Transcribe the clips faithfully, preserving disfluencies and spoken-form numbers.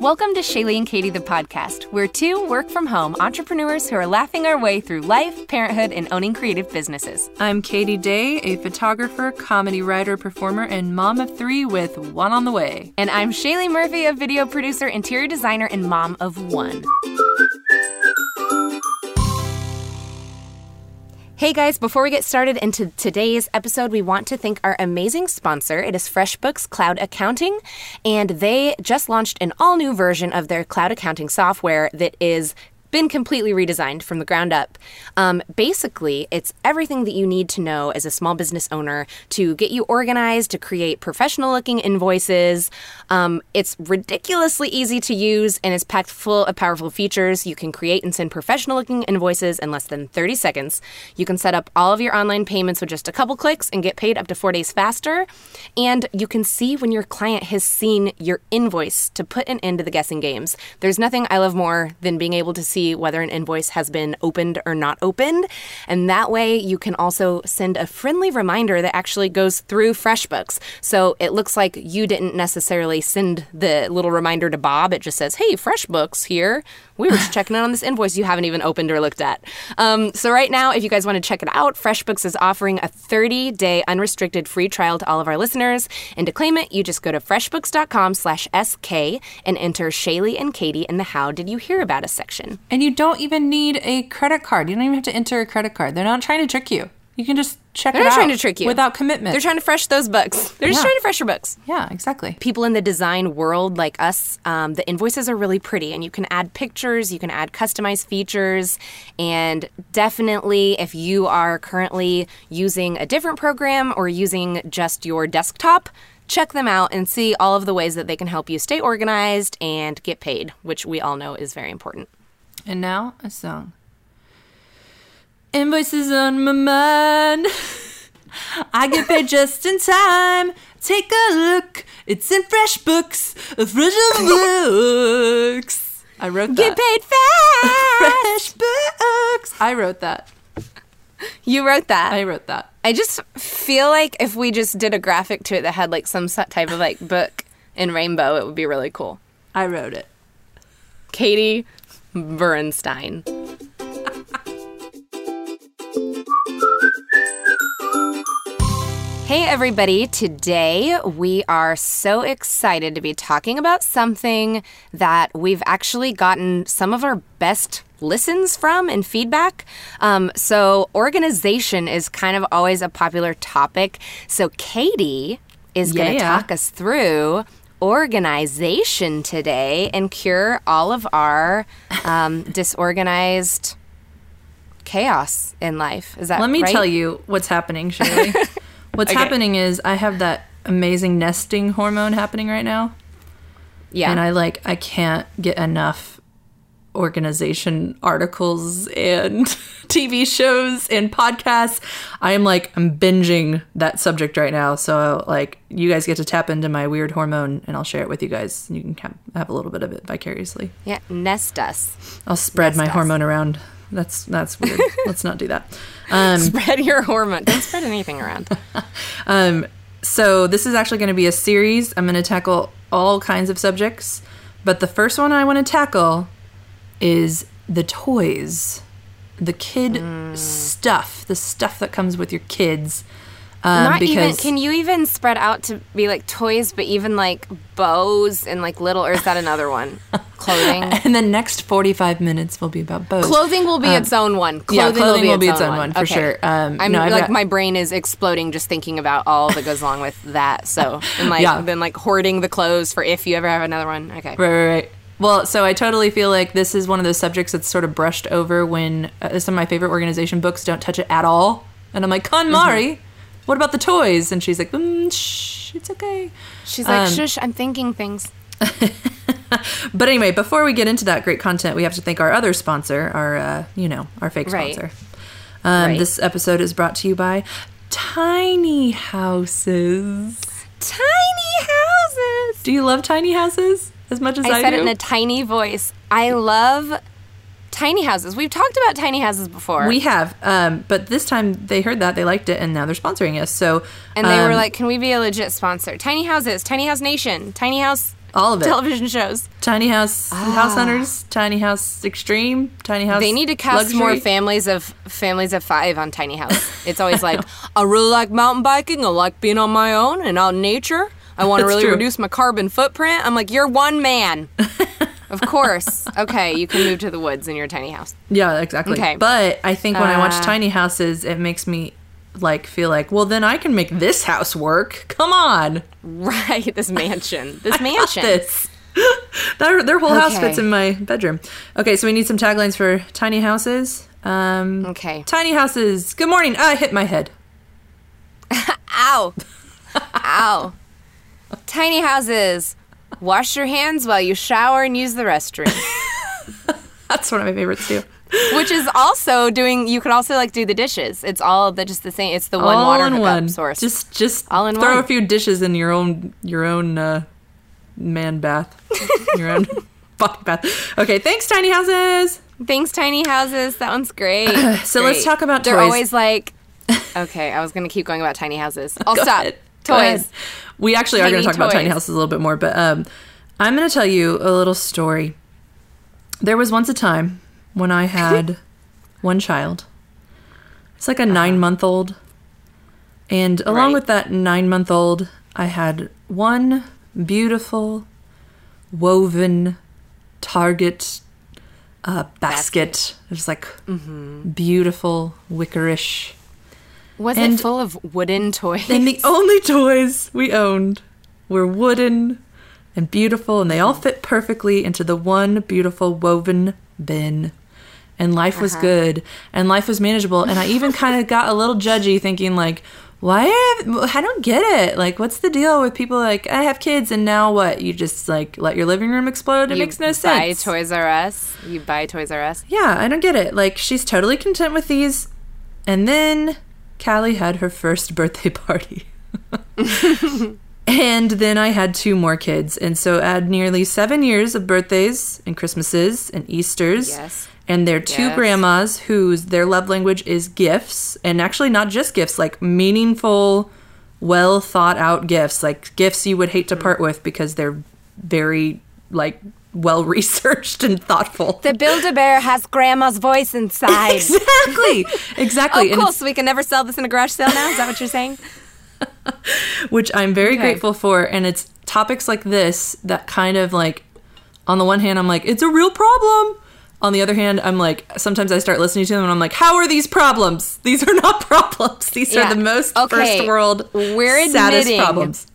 Welcome to Shaylee and Katie, the podcast. We're two work-from-home entrepreneurs who are laughing our way through life, parenthood, and owning creative businesses. I'm Katie Day, a photographer, comedy writer, performer, and mom of three with one on the way. And I'm Shaylee Murphy, a video producer, interior designer, and mom of one. Hey guys, before we get started into today's episode, we want to thank our amazing sponsor. It is FreshBooks Cloud Accounting, and they just launched an all-new version of their cloud accounting software that is been completely redesigned from the ground up. Um, basically, it's everything that you need to know as a small business owner to get you organized, to create professional-looking invoices. Um, it's ridiculously easy to use, and it's packed full of powerful features. You can create and send professional-looking invoices in less than thirty seconds. You can set up all of your online payments with just a couple clicks and get paid up to four days faster. And you can see when your client has seen your invoice to put an end to the guessing games. There's nothing I love more than being able to see whether an invoice has been opened or not opened. And that way you can also send a friendly reminder that actually goes through FreshBooks. So it looks like you didn't necessarily send the little reminder to Bob. It just says, hey, FreshBooks here. We were just checking in on this invoice you haven't even opened or looked at. Um, so right now, if you guys want to check it out, FreshBooks is offering a thirty-day unrestricted free trial to all of our listeners. And to claim it, you just go to freshbooks.com slash SK and enter Shaylee and Katie in the How Did You Hear About Us section. And you don't even need a credit card. You don't even have to enter a credit card. They're not trying to trick you. You can just check They're it out. They're not trying to trick you. Without commitment. They're trying to fresh those books. They're yeah. just trying to fresh your books. Yeah, exactly. People in the design world like us, um, the invoices are really pretty. And you can add pictures. You can add customized features. And definitely, if you are currently using a different program or using just your desktop, check them out and see all of the ways that they can help you stay organized and get paid, which we all know is very important. And now, a song. Invoices on my mind. I get paid just in time. Take a look. It's in FreshBooks. FreshBooks. I wrote that. Get paid fast. FreshBooks. I wrote that. You wrote that? I wrote that. I just feel like if we just did a graphic to it that had like some type of like book in rainbow, it would be really cool. I wrote it. Katie Berenstain. Hey everybody, today we are so excited to be talking about something that we've actually gotten some of our best listens from and feedback. Um, so organization is kind of always a popular topic. So Katie is yeah. going to talk us through organization today and cure all of our um, disorganized chaos in life. Is that Let me right? tell you what's happening, Shirley. What's okay. happening is I have that amazing nesting hormone happening right now. Yeah. And I like I can't get enough organization articles and T V shows and podcasts. I am like I'm binging that subject right now. So like you guys get to tap into my weird hormone and I'll share it with you guys. You can have, have a little bit of it vicariously. Yeah, nest us. I'll spread nest my us. hormone around. That's that's weird. Let's not do that. Um, spread your hormone. Don't spread anything around. um, so this is actually going to be a series. I'm going to tackle all kinds of subjects. But the first one I want to tackle is the toys, the kid mm. stuff, the stuff that comes with your kids. Um, Not even, can you even spread out to be like toys, but even like bows and like little, or is that another one? Clothing. And the next forty-five minutes will be about bows. Clothing will be um, its own one. Clothing, yeah, clothing will be, will its, be own its own one, one for okay. sure. Um, I'm no, like, got... my brain is exploding just thinking about all that goes along with that. So, and like, yeah. then like hoarding the clothes for if you ever have another one. Okay. Right, right, right. Well, so I totally feel like this is one of those subjects that's sort of brushed over when uh, some of my favorite organization books don't touch it at all. And I'm like, KonMari. Mm-hmm. What about the toys? And she's like, mm, shh, it's okay. She's like, um, shush, I'm thinking things. But anyway, before we get into that great content, we have to thank our other sponsor, our, uh, you know, our fake sponsor. Right. Um, right. This episode is brought to you by tiny houses. Tiny houses. Do you love tiny houses as much as I do? I said it in a tiny voice. I love tiny houses. We've talked about tiny houses before. We have. Um, but this time they heard that, they liked it, and now they're sponsoring us. So, And they um, were like, can we be a legit sponsor? Tiny houses, Tiny House Nation, Tiny House All of it. Television shows. Tiny House ah. House Hunters, Tiny House Extreme, Tiny House They need to cast Luxury. More families of families of five on Tiny House. It's always like, I really like mountain biking, I like being on my own and out in nature. I want to really true. reduce my carbon footprint. I'm like, you're one man. Of course. Okay, you can move to the woods in your tiny house. Yeah, exactly. Okay. But I think when uh, I watch tiny houses, it makes me... like feel like, well, then I can make this house work. Come on. Right. This mansion. This I mansion. This. their, their whole okay. house fits in my bedroom. Okay, so we need some taglines for tiny houses. Um, okay. Tiny houses. Good morning. Ah, I hit my head. Ow. Ow. Tiny houses. Wash your hands while you shower and use the restroom. That's one of my favorites too. Which is also doing, you could also like do the dishes. It's all the, just the same, it's the one all water hookup one. Source. Just just all in throw one. A few dishes in your own, your own uh, man bath, your own body bath. Okay, thanks tiny houses. Thanks tiny houses, that one's great. so great. Let's talk about They're toys. They're always like, okay, I was going to keep going about tiny houses. I'll Go stop. Ahead. Toys. We actually tiny are going to talk toys. About tiny houses a little bit more, but um, I'm going to tell you a little story. There was once a time when I had one child. It's like a uh-huh. nine-month-old. And along right. with that nine-month-old, I had one beautiful woven Target uh, basket. basket. It was like mm-hmm. beautiful, wickerish. Was and, it full of wooden toys? And the only toys we owned were wooden and beautiful, and they all fit perfectly into the one beautiful woven bin. And life was uh-huh. good, and life was manageable, and I even kind of got a little judgy, thinking like, "Why? Have, I don't get it. Like, what's the deal with people like I have kids, and now what? You just like let your living room explode? It you makes no sense." Buy Toys R Us. You buy Toys R Us. Yeah, I don't get it. Like, she's totally content with these. And then Callie had her first birthday party, and then I had two more kids, and so I had nearly seven years of birthdays and Christmases and Easters. Yes. And their two yes. grandmas, whose their love language is gifts, and actually not just gifts, like meaningful, well thought out gifts, like gifts you would hate to mm. part with because they're very like well researched and thoughtful. The Build-A-Bear has grandma's voice inside. Exactly, exactly. Oh, cool. And so we can never sell this in a garage sale now. Is that what you're saying? Which I'm very okay. grateful for, and it's topics like this that kind of like, on the one hand, I'm like, it's a real problem. On the other hand, I'm like, sometimes I start listening to them and I'm like, how are these problems? These are not problems. These yeah. are the most okay. first world, We're saddest problems.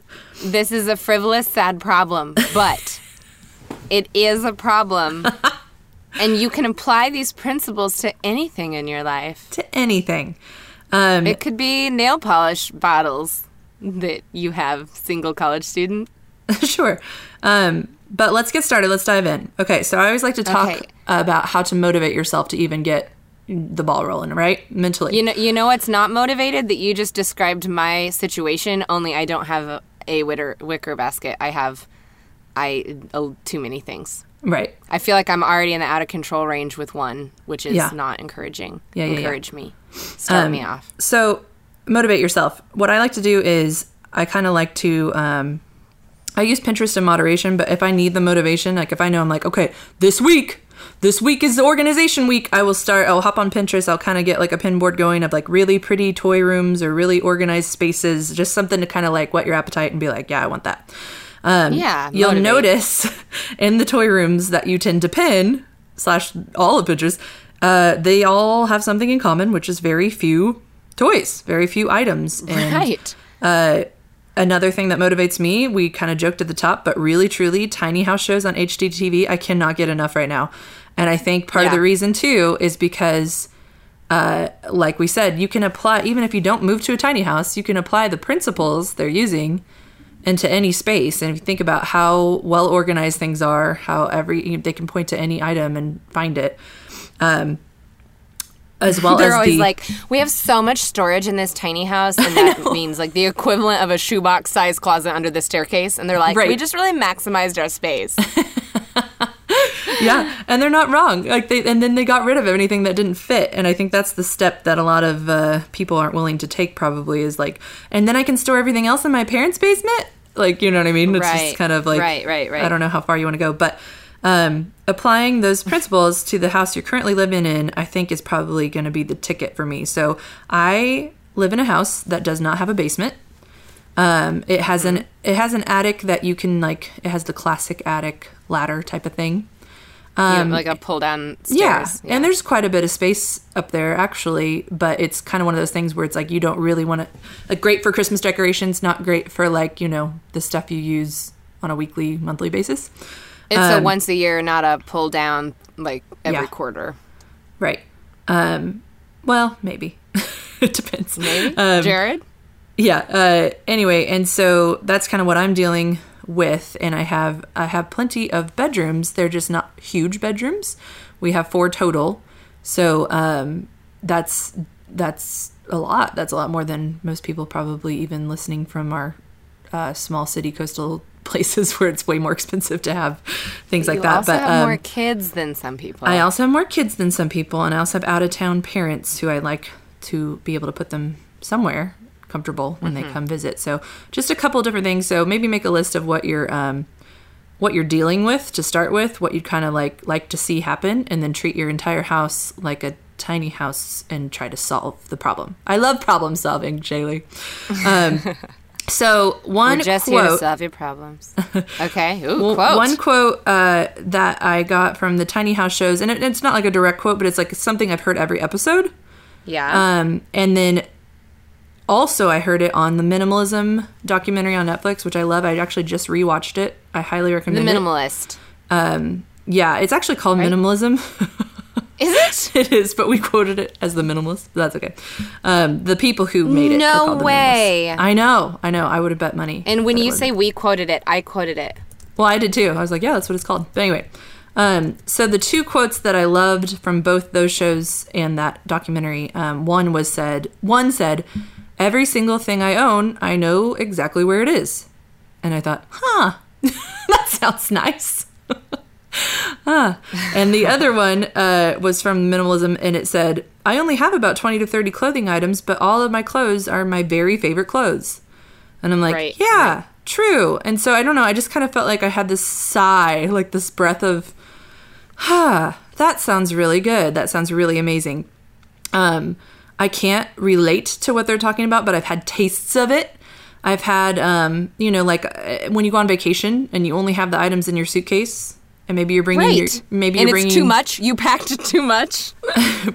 This is a frivolous, sad problem, but it is a problem. And you can apply these principles to anything in your life. To anything. Um, it could be nail polish bottles that you have, single college student. Sure. Um, but let's get started. Let's dive in. Okay, so I always like to talk okay. about how to motivate yourself to even get the ball rolling, right? Mentally. You know, you know what's not motivated? That you just described my situation, only I don't have a, a wicker, wicker basket. I have I uh, too many things. Right. I feel like I'm already in the out-of-control range with one, which is yeah. not encouraging. Yeah, yeah, Encourage yeah. me. Start um, me off. So motivate yourself. What I like to do is I kind of like to... Um, I use Pinterest in moderation, but if I need the motivation, like if I know I'm like, okay, this week, this week is organization week, I will start, I'll hop on Pinterest, I'll kind of get like a pin board going of like really pretty toy rooms or really organized spaces, just something to kind of like whet your appetite and be like, yeah, I want that. Um, yeah. Motivate. You'll notice in the toy rooms that you tend to pin, slash all of Pinterest, uh, they all have something in common, which is very few toys, very few items. And, right. Uh, Another thing that motivates me, we kind of joked at the top, but really, truly, tiny house shows on H D T V, I cannot get enough right now. And I think part yeah. of the reason, too, is because, uh, like we said, you can apply, even if you don't move to a tiny house, you can apply the principles they're using into any space. And if you think about how well-organized things are, how every they can point to any item and find it. Um As well They're as always the, like, we have so much storage in this tiny house, and that means like the equivalent of a shoebox size closet under the staircase. And they're like, right. we just really maximized our space. Yeah, and they're not wrong. Like, they, and then they got rid of anything that didn't fit. And I think that's the step that a lot of uh, people aren't willing to take. Probably is like, and then I can store everything else in my parents' basement. Like, you know what I mean? It's right. just kind of like, right, right, right. I don't know how far you want to go. But um, applying those principles to the house you're currently living in, I think is probably going to be the ticket for me. So I live in a house that does not have a basement. Um, it has mm-hmm. an it has an attic that you can, like, it has the classic attic ladder type of thing. Um, yeah, like a pull down stairs. Yeah. yeah, and there's quite a bit of space up there, actually, but it's kind of one of those things where it's like you don't really want to, like, great for Christmas decorations, not great for, like, you know, the stuff you use on a weekly, monthly basis. It's um, a once a year, not a pull down, like, every yeah. quarter. Right. Um, well, maybe. It depends. Maybe? Um, Jared? Yeah. Uh, anyway, and so that's kind of what I'm dealing with, and I have I have plenty of bedrooms. They're just not huge bedrooms. We have four total, so um, that's that's a lot. That's a lot more than most people probably, even listening from our uh, small city coastal places where it's way more expensive to have things like that. But you also have um, more kids than some people. I also have more kids than some people, and I also have out of town parents who I like to be able to put them somewhere comfortable when mm-hmm. they come visit. So just a couple of different things. So maybe make a list of what you're um, what you're dealing with to start with, what you'd kind of like like to see happen, and then treat your entire house like a tiny house and try to solve the problem. I love problem solving, Shaylee. Um, so one We're just quote, here to solve your problems. Okay. Ooh, well, quote. One quote uh, that I got from the tiny house shows, and it, it's not like a direct quote, but it's like something I've heard every episode. Yeah. Um, and then. Also, I heard it on the Minimalism documentary on Netflix, which I love. I actually just rewatched it. I highly recommend it. The Minimalist. It. Um, yeah, it's actually called right? Minimalism. Is it? It is, but we quoted it as the Minimalist. That's okay. Um, the people who made it. No way. I know. I know. I would have bet money. And when you say we quoted it, I quoted it. Well, I did too. I was like, yeah, that's what it's called. But anyway, um, so the two quotes that I loved from both those shows and that documentary, um, one was said, one said, every single thing I own, I know exactly where it is. And I thought, huh, that sounds nice. huh. And the other one uh, was from Minimalism, and it said, I only have about twenty to thirty clothing items, but all of my clothes are my very favorite clothes. And I'm like, right, yeah, right. true. And so I don't know, I just kind of felt like I had this sigh, like this breath of, huh, that sounds really good. That sounds really amazing. Um I can't relate to what they're talking about, but I've had tastes of it. I've had, um, you know, like uh, when you go on vacation and you only have the items in your suitcase, and maybe you're bringing, right. your, maybe and you're bringing, it's too much. You packed too much,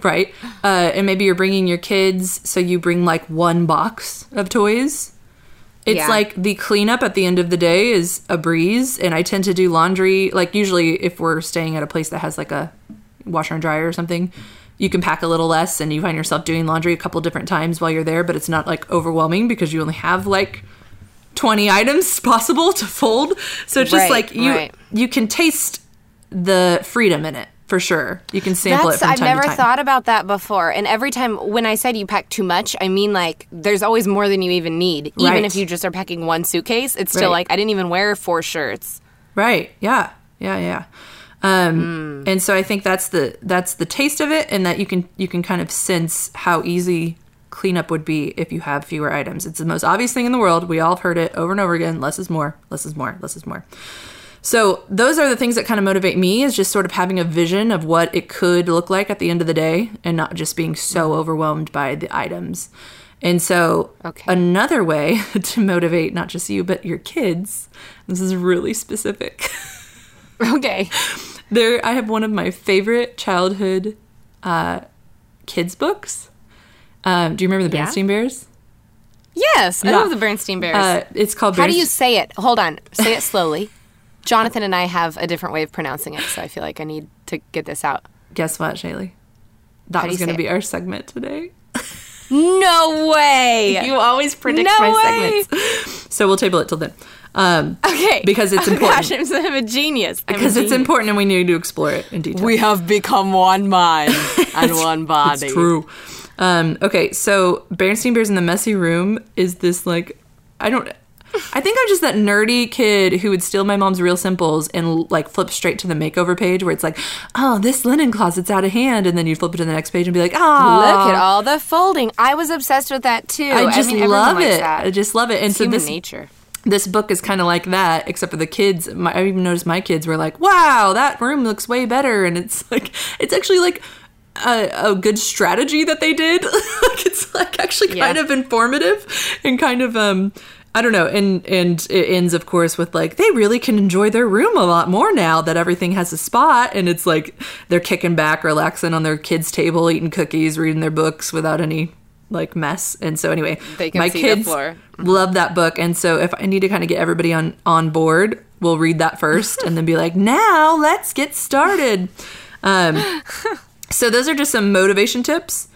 right? Uh, and maybe you're bringing your kids, so you bring like one box of toys. It's yeah. like the cleanup at the end of the day is a breeze, and I tend to do laundry. Like usually, if we're staying at a place that has like a washer and dryer or something. You can pack a little less, and you find yourself doing laundry a couple different times while you're there, but it's not, like, overwhelming because you only have, like, twenty items possible to fold. So it's just, right, like, you right. you can taste the freedom in it, for sure. You can sample That's, it from time I've to time. I've never thought about that before. And every time when I said you pack too much, I mean, like, there's always more than you even need. Even right. if you just are packing one suitcase, it's still, right. like, I didn't even wear four shirts. Right. Yeah. Yeah, yeah. Um, mm. And so I think that's the that's the taste of it, and that you can you can kind of sense how easy cleanup would be if you have fewer items. It's the most obvious thing in the world. We all have heard it over and over again. Less is more. Less is more. Less is more. So those are the things that kind of motivate me, is just sort of having a vision of what it could look like at the end of the day, and not just being so overwhelmed by the items. And so okay. another way to motivate not just you but your kids. This is really specific. Okay. There, I have one of my favorite childhood uh, kids' books. Um, do you remember the yeah. Berenstain Bears? Yes, yeah. I love the Berenstain Bears. Uh, it's called Berenstain. How do you say it? Hold on. Say it slowly. Jonathan and I have a different way of pronouncing it, so I feel like I need to get this out. Guess what, Shaylee? That was going to be it? Our segment today. No way! You always predict no my way. Segments. So we'll table it till then. Um, okay. Because it's important. Oh gosh, I'm a genius. I'm because a genius. It's important, and we need to explore it in detail. We have become one mind and one body. It's true. Um, okay, so Berenstain Bears in the Messy Room is this, like, I don't, I think I'm just that nerdy kid who would steal my mom's Real Simples and, like, flip straight to the makeover page where it's like, oh, this linen closet's out of hand. And then you flip it to the next page and be like, oh. Look at all the folding. I was obsessed with that, too. I just I mean, love it. That. I just love it. And it's so human this, nature. this book is kind of like that, except for the kids. My, I even noticed my kids were like, wow, that room looks way better. And it's like, it's actually like a, a good strategy that they did. Like, it's like actually kind yeah. of informative and kind of, um, I don't know. And, and it ends, of course, with like, they really can enjoy their room a lot more now that everything has a spot. And it's like they're kicking back, relaxing on their kids' table, eating cookies, reading their books without any like mess. And so anyway, they can my see kids the floor. Love that book. And so if I need to kind of get everybody on, on board, we'll read that first and then be like, now let's get started. Um, so those are just some motivation tips.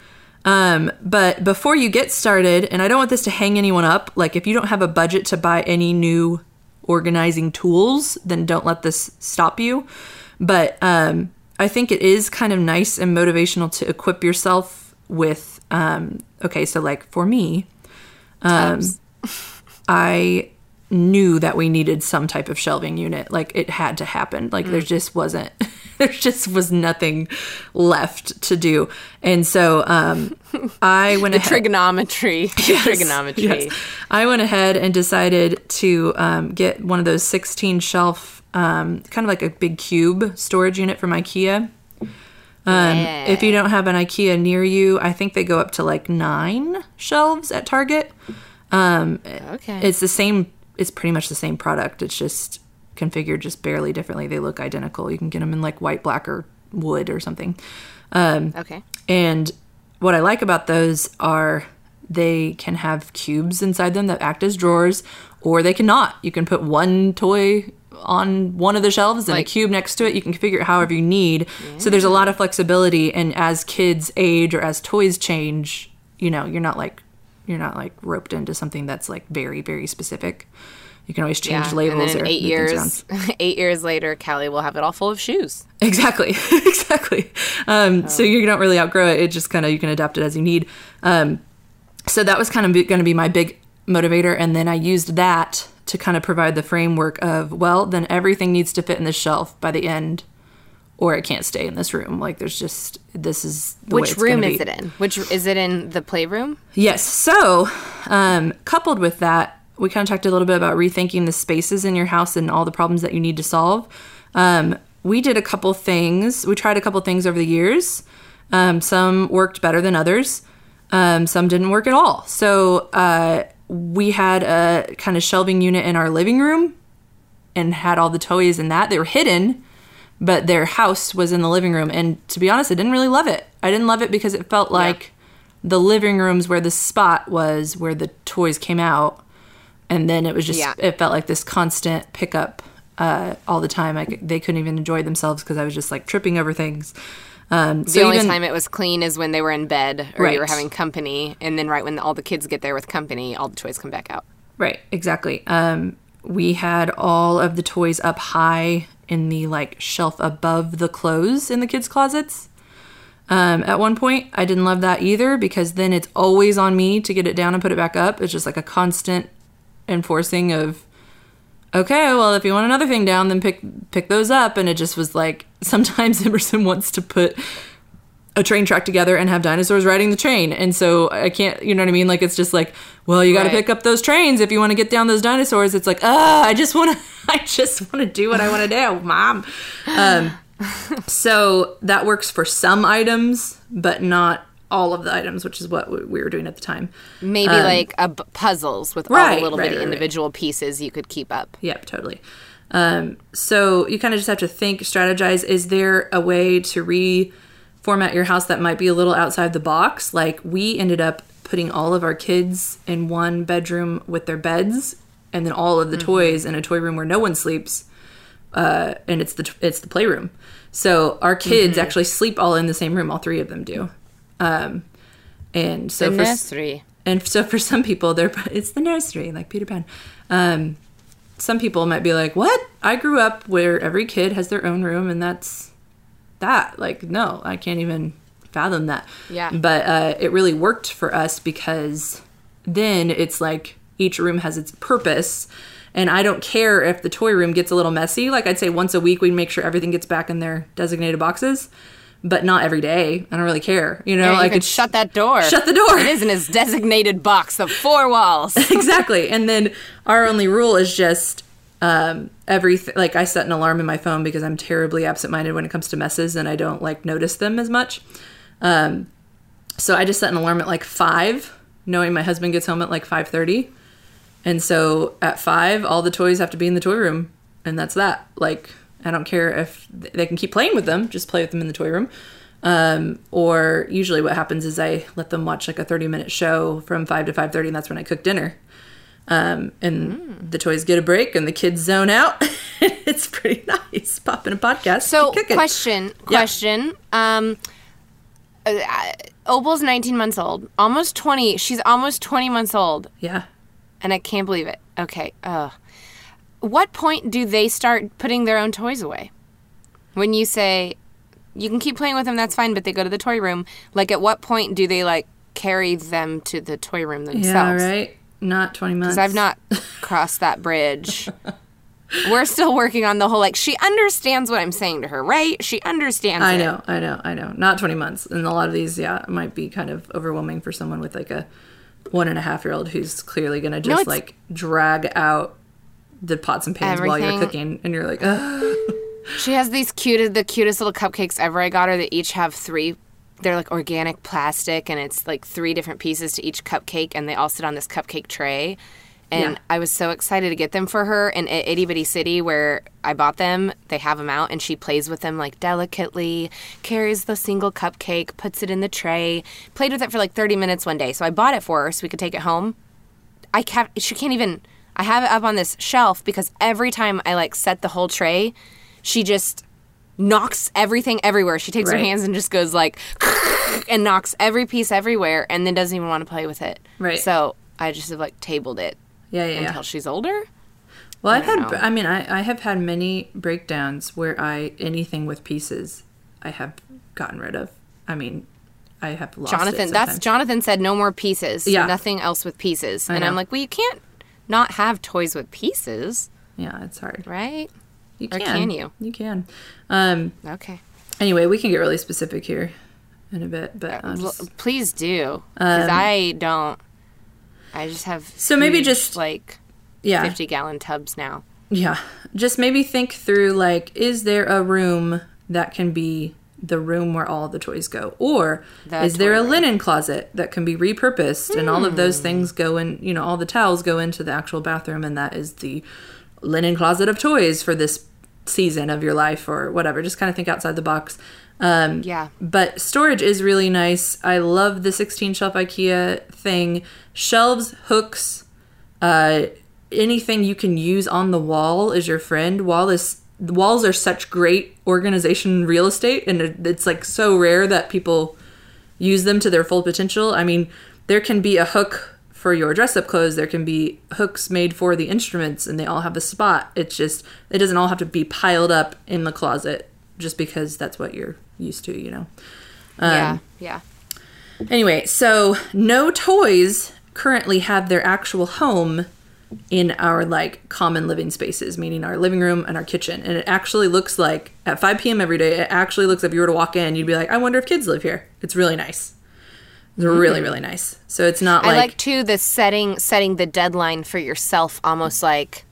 Um, but before you get started, and I don't want this to hang anyone up, like if you don't have a budget to buy any new organizing tools, then don't let this stop you. But um, I think it is kind of nice and motivational to equip yourself with, um, okay, so like for me, um, I knew that we needed some type of shelving unit. Like it had to happen. Like mm. there just wasn't... There just was nothing left to do. And so um, I went the ahead. Trigonometry. Yes, trigonometry. Yes. I went ahead and decided to um, get one of those sixteen shelf, um, kind of like a big cube storage unit from Ikea. Um, yeah. If you don't have an Ikea near you, I think they go up to like nine shelves at Target. Um, okay. It's the same. It's pretty much the same product. It's just configured just barely differently. They look identical. You can get them in like white, black, or wood or something. Um, okay. And what I like about those are they can have cubes inside them that act as drawers, or they cannot. You can put one toy on one of the shelves and like, a cube next to it. You can configure it however you need. Yeah. So there's a lot of flexibility. And as kids age or as toys change, you know, you're not like you're not like roped into something that's like very, very specific. You can always change yeah, labels. And then in or eight years, eight years later, Callie will have it all full of shoes. Exactly, exactly. Um, oh. So you don't really outgrow it. It just kind of you can adapt it as you need. Um, so that was kind of going to be my big motivator, and then I used that to kind of provide the framework of well, then everything needs to fit in this shelf by the end, or it can't stay in this room. Like there's just this is the which way it's room is be. It in? Which is it in the playroom? Yes. So um, coupled with that. We kind of talked a little bit about rethinking the spaces in your house and all the problems that you need to solve. Um, we did a couple things. We tried a couple things over the years. Um, some worked better than others. Um, some didn't work at all. So uh, we had a kind of shelving unit in our living room and had all the toys in that. They were hidden, but their house was in the living room. And to be honest, I didn't really love it. I didn't love it because it felt like yeah. the living room's where the spot was where the toys came out. And then it was just, yeah. it felt like this constant pickup uh, all the time. I, they couldn't even enjoy themselves because I was just like tripping over things. Um, the so only even, time it was clean is when they were in bed or right. you were having company. And then right when all the kids get there with company, all the toys come back out. Right, exactly. Um, we had all of the toys up high in the like shelf above the clothes in the kids' closets. Um, at one point, I didn't love that either because then it's always on me to get it down and put it back up. It's just like a constant enforcing of okay, well, if you want another thing down, then pick pick those up. And it just was like sometimes Emerson wants to put a train track together and have dinosaurs riding the train, and so I can't, you know what I mean? Like it's just like, well, you got to right. pick up those trains if you want to get down those dinosaurs. It's like, ah, I just want to, I just want to do what I want to do, Mom. Um, so that works for some items, but not all of the items, which is what we were doing at the time. Maybe um, like a b- puzzles with right, all the little right, bitty right, individual right. pieces you could keep up. Yep, totally. Um, so you kind of just have to think, strategize. Is there a way to reformat your house that might be a little outside the box? Like we ended up putting all of our kids in one bedroom with their beds and then all of the mm-hmm. toys in a toy room where no one sleeps. Uh, and it's the, t- it's the playroom. So our kids mm-hmm. actually sleep all in the same room. All three of them do. Um, and so the for nursery. and so for some people, they're it's the nursery, like Peter Pan. Um, some people might be like, "What? I grew up where every kid has their own room, and that's that." Like, no, I can't even fathom that. Yeah. But uh, it really worked for us because then it's like each room has its purpose, and I don't care if the toy room gets a little messy. Like I'd say once a week, we'd make sure everything gets back in their designated boxes. but not every day. I don't really care. You know, yeah, you I could shut that door. Shut the door. It is in his designated box of four walls. Exactly. And then our only rule is just um, every th- like I set an alarm in my phone because I'm terribly absent-minded when it comes to messes and I don't like notice them as much. Um, so I just set an alarm at like five, knowing my husband gets home at like five thirty. And so at five, all the toys have to be in the toy room. And that's that. Like, I don't care if they can keep playing with them, just play with them in the toy room. Um, or usually what happens is I let them watch like a thirty minute show from five to five thirty. And that's when I cook dinner. Um, and mm. the toys get a break and the kids zone out. It's pretty nice. Popping a podcast. So question, question. Yeah. Um, Opal's nineteen months old, almost twenty. She's almost twenty months old. Yeah. And I can't believe it. Okay. Uh, what point do they start putting their own toys away? When you say, you can keep playing with them, that's fine, but they go to the toy room. Like, at what point do they, like, carry them to the toy room themselves? Yeah, right? Not twenty months. Because I've not crossed that bridge. We're still working on the whole, like, she understands what I'm saying to her, right? She understands I know, it. I know, I know. Not twenty months. And a lot of these, yeah, might be kind of overwhelming for someone with, like, a one and a half year old who's clearly gonna just no, like drag out the pots and pans everything while you're cooking, and you're like, ugh. She has these cute, the cutest little cupcakes ever. I got her. They each have three. They're like organic plastic, and it's like three different pieces to each cupcake, and they all sit on this cupcake tray. And yeah. I was so excited to get them for her. And at Itty Bitty City, where I bought them, they have them out. And she plays with them, like, delicately, carries the single cupcake, puts it in the tray, played with it for, like, thirty minutes one day. So I bought it for her so we could take it home. I kept, she can't even, I have it up on this shelf because every time I, like, set the whole tray, she just knocks everything everywhere. She takes right. her hands and just goes, like, and knocks every piece everywhere and then doesn't even want to play with it. Right. So I just have, like, tabled it. Yeah, yeah, until yeah. she's older? Well, I've had, know. I mean, I, I have had many breakdowns where I, anything with pieces, I have gotten rid of. I mean, I have lost Jonathan, it that's, Jonathan said no more pieces. Yeah. Nothing else with pieces. I and know. I'm like, well, you can't not have toys with pieces. Yeah, it's hard. Right? You can. Or can you? You can. Um, okay. Anyway, we can get really specific here in a bit, but uh, just, please do. Because um, I don't. I just have so maybe huge, just like yeah. fifty gallon tubs now. Yeah. Just maybe think through, like, is there a room that can be the room where all the toys go? Or the is there a room. Linen closet that can be repurposed mm. and all of those things go in, you know, all the towels go into the actual bathroom, and that is the linen closet of toys for this season of your life or whatever. Just kind of think outside the box. Um, yeah. But storage is really nice. I love the sixteen shelf Ikea thing. Shelves, hooks, uh, anything you can use on the wall is your friend. Wall is, walls are such great organization real estate, and it, it's like so rare that people use them to their full potential. I mean, there can be a hook for your dress-up clothes. There can be hooks made for the instruments, and they all have a spot. It's just, it doesn't all have to be piled up in the closet just because that's what you're used to, you know. Um, yeah, yeah. Anyway, so no toys currently have their actual home in our, like, common living spaces, meaning our living room and our kitchen. And it actually looks like, at five p.m. every day, it actually looks like if you were to walk in, you'd be like, I wonder if kids live here. It's really nice. It's mm-hmm. really, really nice. So it's not I like... I like, too, the setting, setting the deadline for yourself almost like...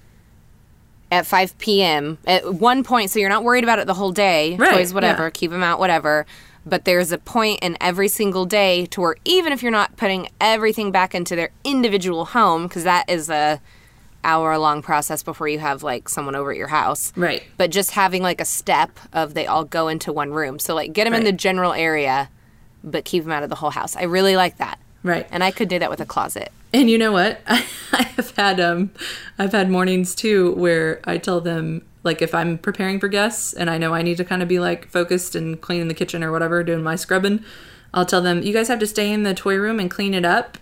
At five p.m. at one point, so you're not worried about it the whole day. Right, toys, whatever, yeah. keep them out, whatever. But there's a point in every single day to where even if you're not putting everything back into their individual home, because that is a hour-long process before you have, like, someone over at your house. Right. But just having, like, a step of they all go into one room. So, like, get them right. in the general area, but keep them out of the whole house. I really like that. Right. And I could do that with a closet. And you know what? I, I have had um, I've had mornings too where I tell them, like, if I'm preparing for guests and I know I need to kind of be, like, focused and cleaning the kitchen or whatever, doing my scrubbing, I'll tell them, you guys have to stay in the toy room and clean it up.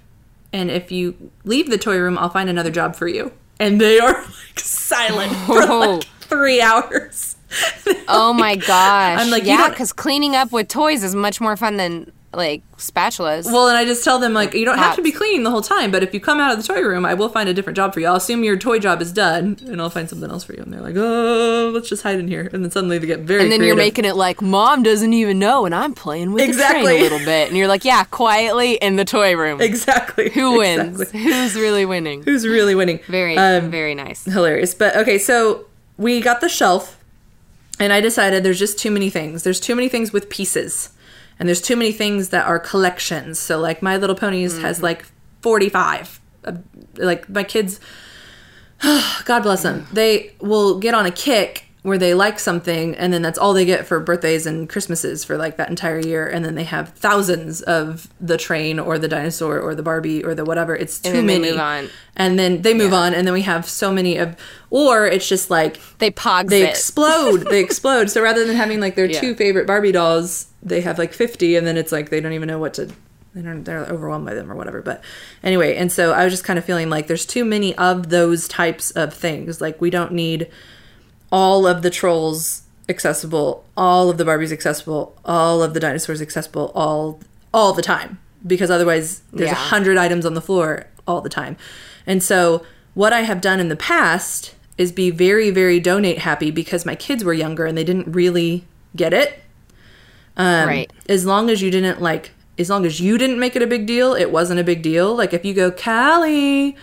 And if you leave the toy room, I'll find another job for you. And they are, like, silent oh. for like three hours. Oh, like, my gosh. I'm like, yeah, because cleaning up with toys is much more fun than like spatulas. Well, and I just tell them, like, you don't have to be cleaning the whole time, but if you come out of the toy room, I will find a different job for you. I'll assume your toy job is done, and I'll find something else for you. And they're like, oh, let's just hide in here. And then suddenly they get very And then creative. You're making it like, Mom doesn't even know, and I'm playing with exactly. the train a little bit. And you're like, yeah, quietly in the toy room. Exactly. Who wins? Exactly. Who's really winning? Who's really winning? Very, um, very nice. Hilarious. But, okay, so we got the shelf, and I decided there's just too many things. There's too many things with pieces. And there's too many things that are collections. So, like, My Little Ponies mm-hmm. has, like, forty-five. Uh, like, my kids, God bless them. They will get on a kick where they like something, and then that's all they get for birthdays and Christmases for, like, that entire year. And then they have thousands of the train or the dinosaur or the Barbie or the whatever. It's too and many. They move on. And then they move yeah. on, and then we have so many of... Or it's just, like... They pogs They it. explode. they explode. So, rather than having, like, their yeah. two favorite Barbie dolls... They have like fifty, and then it's like they don't even know what to, they don't, they're overwhelmed by them or whatever. But anyway, and so I was just kind of feeling like there's too many of those types of things. Like, we don't need all of the Trolls accessible, all of the Barbies accessible, all of the dinosaurs accessible all all the time, because otherwise there's a yeah. hundred items on the floor all the time. And so what I have done in the past is be very, very donate happy, because my kids were younger and they didn't really get it. Um, right. As long as you didn't like, as long as you didn't make it a big deal, it wasn't a big deal. Like, if you go, Callie,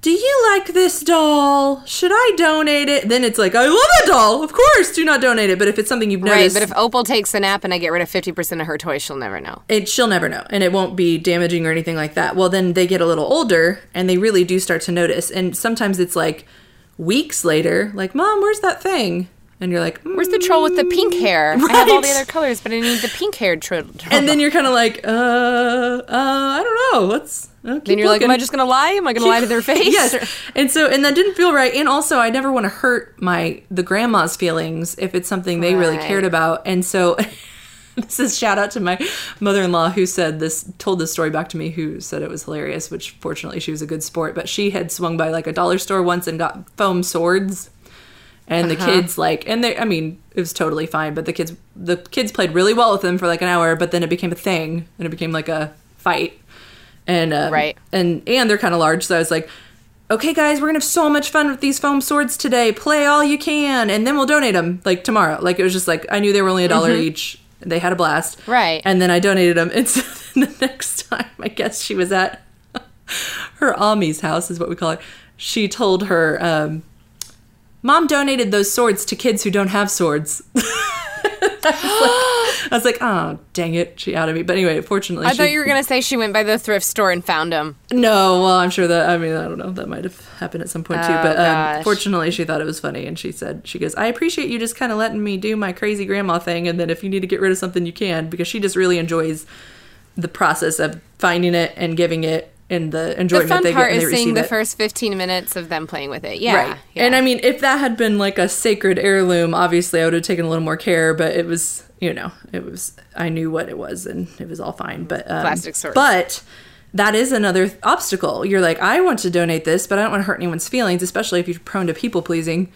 do you like this doll? Should I donate it? Then it's like, I love that doll. Of course, do not donate it. But if it's something you've noticed. Right, but if Opal takes a nap and I get rid of fifty percent of her toys, she'll never know. It, she'll never know. And it won't be damaging or anything like that. Well, then they get a little older and they really do start to notice. And sometimes it's like weeks later, like, Mom, where's that thing? And you're like, mm, where's the troll with the pink hair? Right. I have all the other colors, but I need the pink-haired troll. And then you're kind of like, uh, uh, I don't know. Let's uh, keep Then you're looking. Like, am I just going to lie? Am I going to lie to their face? Yes. And so, and that didn't feel right. And also, I never want to hurt my the grandma's feelings if it's something they right. really cared about. And so, this is shout out to my mother-in-law who said this, told this story back to me, who said it was hilarious, which fortunately she was a good sport. But she had swung by like a dollar store once and got foam swords. And the uh-huh. kids, like, and they, I mean, it was totally fine, but the kids, the kids played really well with them for like an hour, but then it became a thing, and it became like a fight. And, um, right. and, and they're kind of large. So I was like, okay, guys, we're going to have so much fun with these foam swords today. Play all you can. And then we'll donate them like tomorrow. Like, it was just like, I knew they were only a dollar mm-hmm. each. They had a blast. Right. And then I donated them. And so the next time, I guess she was at her Ami's house, is what we call it. She told her, um, Mom donated those swords to kids who don't have swords. I, was like, I was like, oh, dang it. She outed me. But anyway, fortunately. I she, thought you were going to say she went by the thrift store and found them. No, well, I'm sure that, I mean, I don't know. That might have happened at some point, oh, too. But um, fortunately, she thought it was funny. And she said, she goes, I appreciate you just kind of letting me do my crazy grandma thing. And then if you need to get rid of something, you can. Because she just really enjoys the process of finding it and giving it. And the enjoyment the fun they get part is seeing the it. first fifteen minutes of them playing with it. Yeah, right. Yeah. And I mean, if that had been like a sacred heirloom, obviously I would have taken a little more care. But it was, you know, it was. I knew what it was, and it was all fine. But um, plastic swords. But that is another th- obstacle. You're like, I want to donate this, but I don't want to hurt anyone's feelings, especially if you're prone to people pleasing.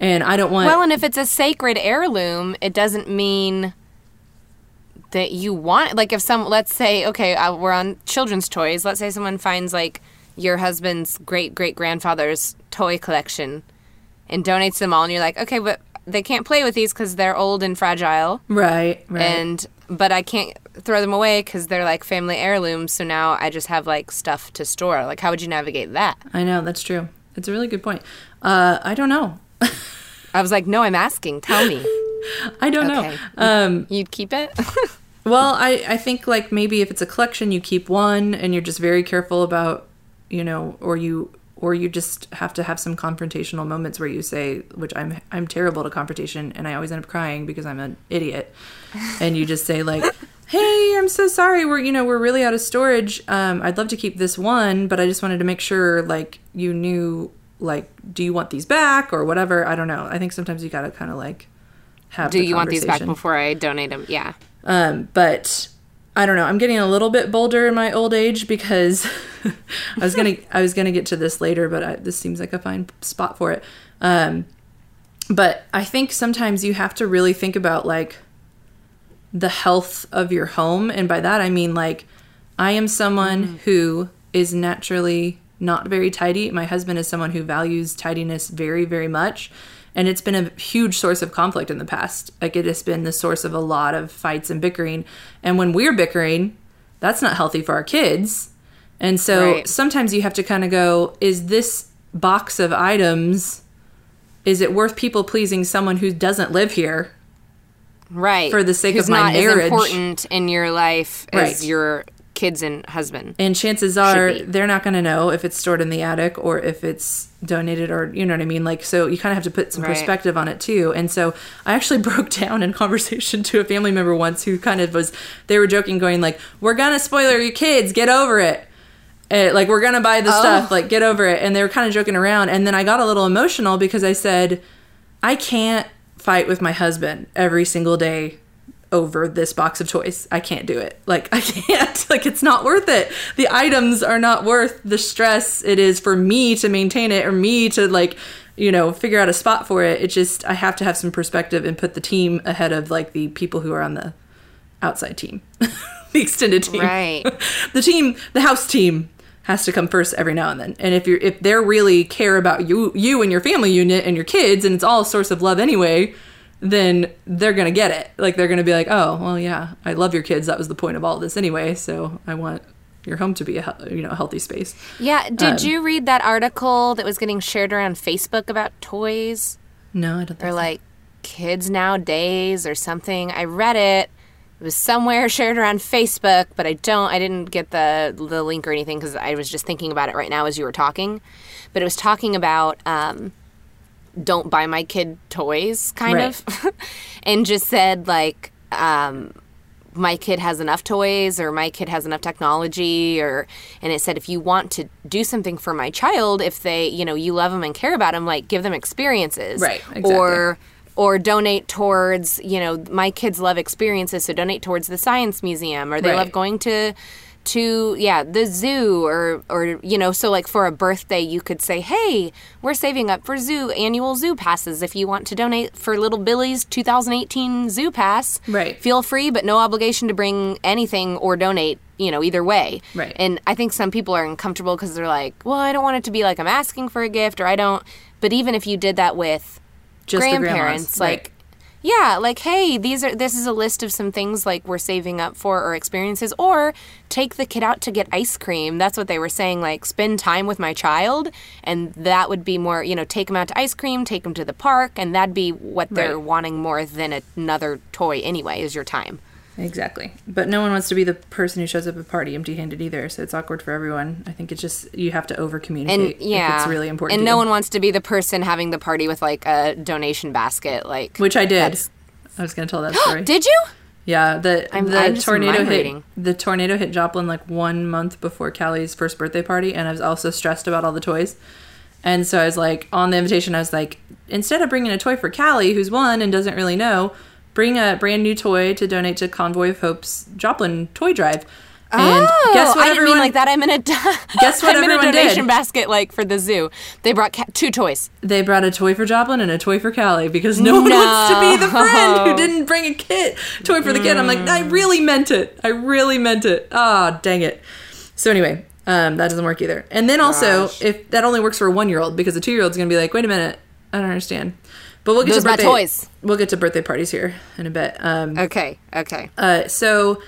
And I don't want. Well, and if it's a sacred heirloom, it doesn't mean. That you want, like if some, let's say, okay, uh, we're on children's toys. Let's say someone finds like your husband's great-great-grandfather's toy collection and donates them all. And you're like, okay, but they can't play with these because they're old and fragile. Right, right. And, but I can't throw them away because they're like family heirlooms. So now I just have like stuff to store. Like, how would you navigate that? I know, that's true. It's a really good point. Uh, I don't know. I was like, no, I'm asking. Tell me. I don't okay. know. Um, You'd keep it? Well, I, I think, like, maybe if it's a collection, you keep one, and you're just very careful about, you know, or you or you just have to have some confrontational moments where you say, which I'm I'm terrible to confrontation, and I always end up crying because I'm an idiot. And you just say, like, hey, I'm so sorry. We're, you know, we're really out of storage. Um, I'd love to keep this one, but I just wanted to make sure, like, you knew, like, do you want these back or whatever? I don't know. I think sometimes you got to kind of, like, have do you want these back before I donate them? Yeah. Um, but I don't know. I'm getting a little bit bolder in my old age because I was gonna I was gonna get to this later, but I, this seems like a fine spot for it. Um, but I think sometimes you have to really think about like, the health of your home. And by that, I mean, like, I am someone mm-hmm. who is naturally not very tidy. My husband is someone who values tidiness very, very much. And it's been a huge source of conflict in the past. Like, it has been the source of a lot of fights and bickering. And when we're bickering, that's not healthy for our kids. And so right. sometimes you have to kind of go, is this box of items, is it worth people pleasing someone who doesn't live here? Right. For the sake Who's of my not marriage. As important in your life right. as your kids and husband. And chances are they're not going to know if it's stored in the attic or if it's donated or, you know what I mean? Like, so you kind of have to put some right. perspective on it too. And so I actually broke down in conversation to a family member once who kind of was, they were joking going like, we're going to spoil your kids. Get over it. It, like, we're going to buy the oh. stuff, like, get over it. And they were kind of joking around. And then I got a little emotional because I said, I can't fight with my husband every single day over this box of toys. I can't do it. Like, I can't. Like, it's not worth it. The items are not worth the stress it is for me to maintain it or me to, like, you know, figure out a spot for it. It just, I have to have some perspective and put the team ahead of, like, the people who are on the outside team, the extended team. Right. The team, the house team. Has to come first every now and then. And if you're if they really care about you you and your family unit and your kids, and it's all a source of love anyway, then they're gonna get it. Like, they're gonna be like, oh, well, yeah, I love your kids. That was the point of all this anyway. So I want your home to be a you know a healthy space. Yeah. Did um, you read that article that was getting shared around Facebook about toys? No, I don't think or so. Like kids nowadays or something. I read it. It was somewhere shared around Facebook, but I don't, I didn't get the the link or anything because I was just thinking about it right now as you were talking. But it was talking about um, don't buy my kid toys, kind right. of, and just said, like, um, my kid has enough toys or my kid has enough technology, or and it said if you want to do something for my child, if they, you know, you love them and care about them, like, give them experiences. Right, exactly. Or... Or donate towards, you know, my kids love experiences, so donate towards the science museum. Or they right. love going to, to yeah, the zoo. Or, or, you know, so, like, for a birthday, you could say, hey, we're saving up for zoo, annual zoo passes. If you want to donate for Little Billy's two thousand eighteen zoo pass, right. feel free, but no obligation to bring anything or donate, you know, either way. Right. And I think some people are uncomfortable because they're like, well, I don't want it to be like I'm asking for a gift, or I don't. But even if you did that with... Just grandparents, the like, right. yeah, like, hey, these are this is a list of some things, like, we're saving up for or experiences, or take the kid out to get ice cream. That's what they were saying, like, spend time with my child, and that would be more, you know, take them out to ice cream, take them to the park, and that'd be what they're right. wanting more than another toy anyway, is your time. Exactly. But no one wants to be the person who shows up at a party empty-handed either, so it's awkward for everyone. I think it's just you have to over-communicate and, yeah. if it's really important And to no you. One wants to be the person having the party with, like, a donation basket. like Which I did. I was going to tell that story. Did you? Yeah. The, I'm, the, I'm tornado hit, the tornado hit Joplin, like, one month before Callie's first birthday party, and I was also stressed about all the toys. And so I was like, on the invitation, I was like, instead of bringing a toy for Callie, who's one and doesn't really know, bring a brand new toy to donate to Convoy of Hope's Joplin toy drive. And oh, guess what I didn't everyone, mean like that. I'm in a, do- guess what I'm in a donation did. basket, like, for the zoo. They brought ca- two toys. They brought a toy for Joplin and a toy for Callie because no, no. one wants to be the friend who didn't bring a kit toy for the mm. kid. I'm like, I really meant it. I really meant it. Ah, oh, dang it. So anyway, um, that doesn't work either. And then also, Gosh. if that only works for a one-year-old, because a two-year-old's going to be like, wait a minute, I don't understand. But we'll get Those to birthday. Toys. We'll get to birthday parties here in a bit. Um, okay. Okay. Uh, so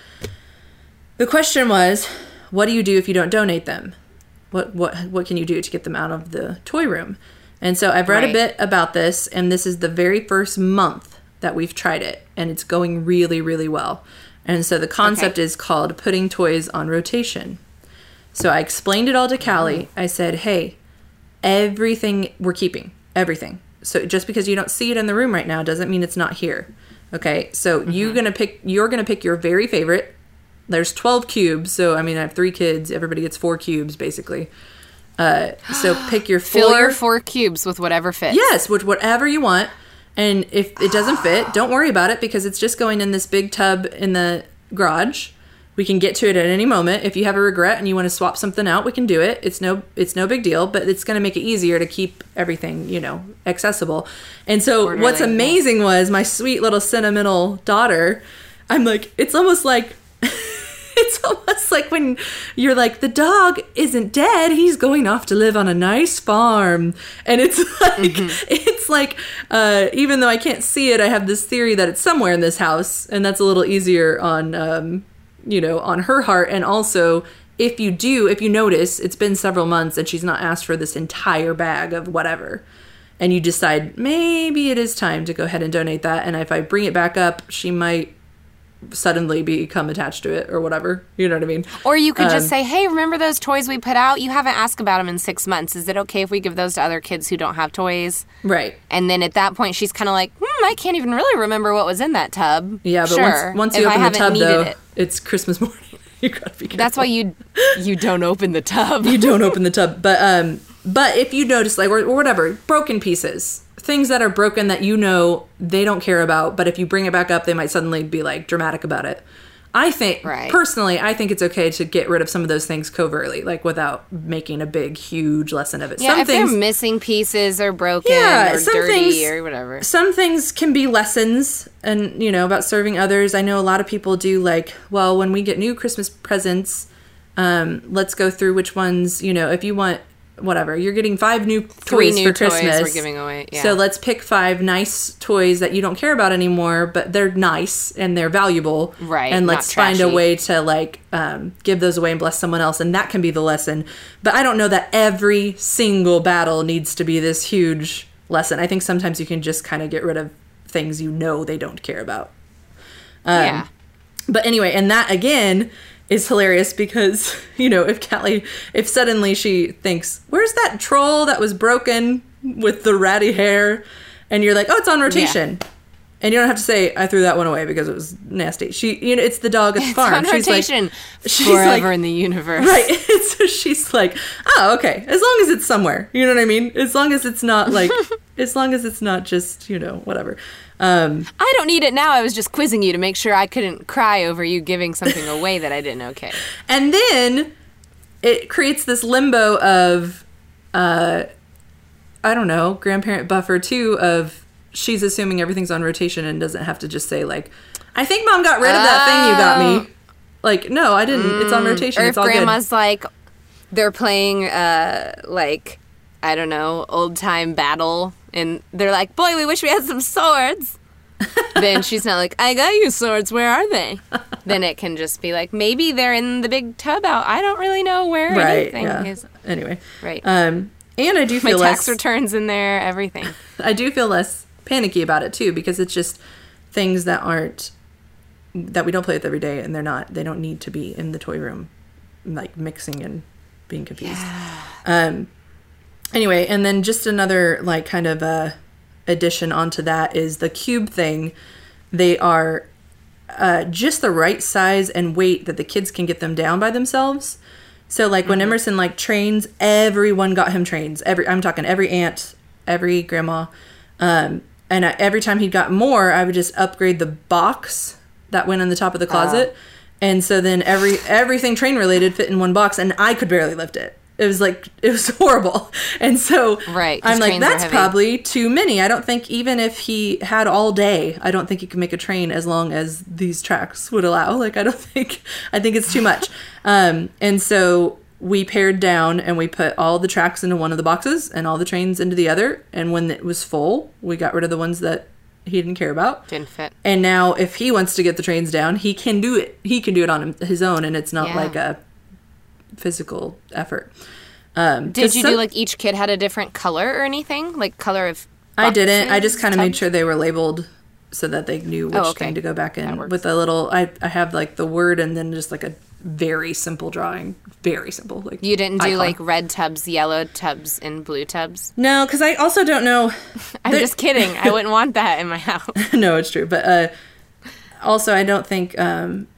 the question was, what do you do if you don't donate them? What what what can you do to get them out of the toy room? And so I've read right. a bit about this, and this is the very first month that we've tried it, and it's going really, really well. And so the concept okay. is called putting toys on rotation. So I explained it all to Callie. I said, hey, everything we're keeping, everything. So just because you don't see it in the room right now doesn't mean it's not here. Okay, so mm-hmm. you're gonna pick. You're gonna pick your very favorite. There's twelve cubes, so I mean, I have three kids. Everybody gets four cubes, basically. Uh, so pick your four. Fill your four cubes with whatever fits. Yes, with whatever you want. And if it doesn't fit, don't worry about it because it's just going in this big tub in the garage. We can get to it at any moment. If you have a regret and you want to swap something out, we can do it. It's no it's no big deal, but it's going to make it easier to keep everything, you know, accessible. And so Orderly. What's amazing was my sweet little sentimental daughter I'm like, it's almost like, it's almost like when you're like, the dog isn't dead. He's going off to live on a nice farm. And it's like, mm-hmm. it's like, uh, even though I can't see it, I have this theory that it's somewhere in this house. And that's a little easier on, um, you know, on her heart. And also, if you do, if you notice, it's been several months and she's not asked for this entire bag of whatever. And you decide, maybe it is time to go ahead and donate that. And if I bring it back up, she might suddenly become attached to it or whatever. You know what I mean? Or you could um, just say, hey, remember those toys we put out? You haven't asked about them in six months. Is it okay if we give those to other kids who don't have toys? Right. And then at that point, she's kind of like, hmm, I can't even really remember what was in that tub. Yeah, but sure. once, once you if open I the tub, though, it. It's Christmas morning. You gotta be careful. That's why you you don't open the tub. You don't open the tub. But um, but if you notice, like, or, or whatever, broken pieces, things that are broken that you know they don't care about, but if you bring it back up, they might suddenly be, like, dramatic about it. I think, right. personally, I think it's okay to get rid of some of those things covertly, like, without making a big, huge lesson of it. Yeah, some if things, they're missing pieces or broken yeah, or dirty things, or whatever. Some things can be lessons and, you know, about serving others. I know a lot of people do, like, well, when we get new Christmas presents, um, let's go through which ones, you know, if you want... whatever, you're getting five new Three toys new for toys Christmas. We're giving away. Yeah. So let's pick five nice toys that you don't care about anymore, but they're nice and they're valuable. Right. And let's find a way to like um, give those away and bless someone else, and that can be the lesson. But I don't know that every single battle needs to be this huge lesson. I think sometimes you can just kind of get rid of things you know they don't care about. Um, yeah. But anyway, and that again. Is hilarious because, you know, if Callie, if suddenly she thinks, where's that troll that was broken with the ratty hair? And you're like, oh, it's on rotation. Yeah. And you don't have to say, I threw that one away because it was nasty. She, you know, it's the dog at the farm. It's on she's rotation like, she's forever like, in the universe. Right. So she's like, oh, okay. As long as it's somewhere. You know what I mean? As long as it's not like, as long as it's not just, you know, whatever. Um, I don't need it now. I was just quizzing you to make sure I couldn't cry over you giving something away that I didn't okay. And then it creates this limbo of, uh, I don't know, grandparent buffer too of, she's assuming everything's on rotation and doesn't have to just say, like, I think Mom got rid of that oh. thing you got me. Like, no, I didn't. Mm. It's on rotation. Or if it's all Grandma's, good. Like, they're playing, uh, like, I don't know, old-time battle. And they're like, boy, we wish we had some swords. Then she's not like, I got you swords. Where are they? Then it can just be like, maybe they're in the big tub out. I don't really know where right, anything yeah. is. Anyway. Right. Um, and I do feel My less... tax returns in there, everything. I do feel less... panicky about it too, because it's just things that aren't that we don't play with every day, and they're not they don't need to be in the toy room like mixing and being confused. Yeah. Um anyway, and then just another like kind of uh addition onto that is the cube thing. They are uh just the right size and weight that the kids can get them down by themselves. So like mm-hmm. when Emerson like trains, everyone got him trains. Every I'm talking every aunt, every grandma. Um And I, every time he got more, I would just upgrade the box that went on the top of the closet. Uh, and so then every everything train-related fit in one box, and I could barely lift it. It was like, it was horrible. And so right, I'm like, that's probably too many. I don't think even if he had all day, I don't think he could make a train as long as these tracks would allow. Like, I don't think, I think it's too much. um, and so... we pared down and we put all the tracks into one of the boxes and all the trains into the other. And when it was full, we got rid of the ones that he didn't care about. Didn't fit. And now if he wants to get the trains down, he can do it. He can do it on his own. And it's not yeah. like a physical effort. Um, Did you some, do like each kid had a different color or anything? Like color of boxes? I didn't. I just kind of made sure they were labeled so that they knew which oh, okay. thing to go back in with a little, I, I have like the word and then just like a very simple drawing. Very simple. Like you didn't do icon. Like red tubs, yellow tubs, and blue tubs? No, because I also don't know. I'm just kidding. I wouldn't want that in my house. No, it's true. But uh, also I don't think, um,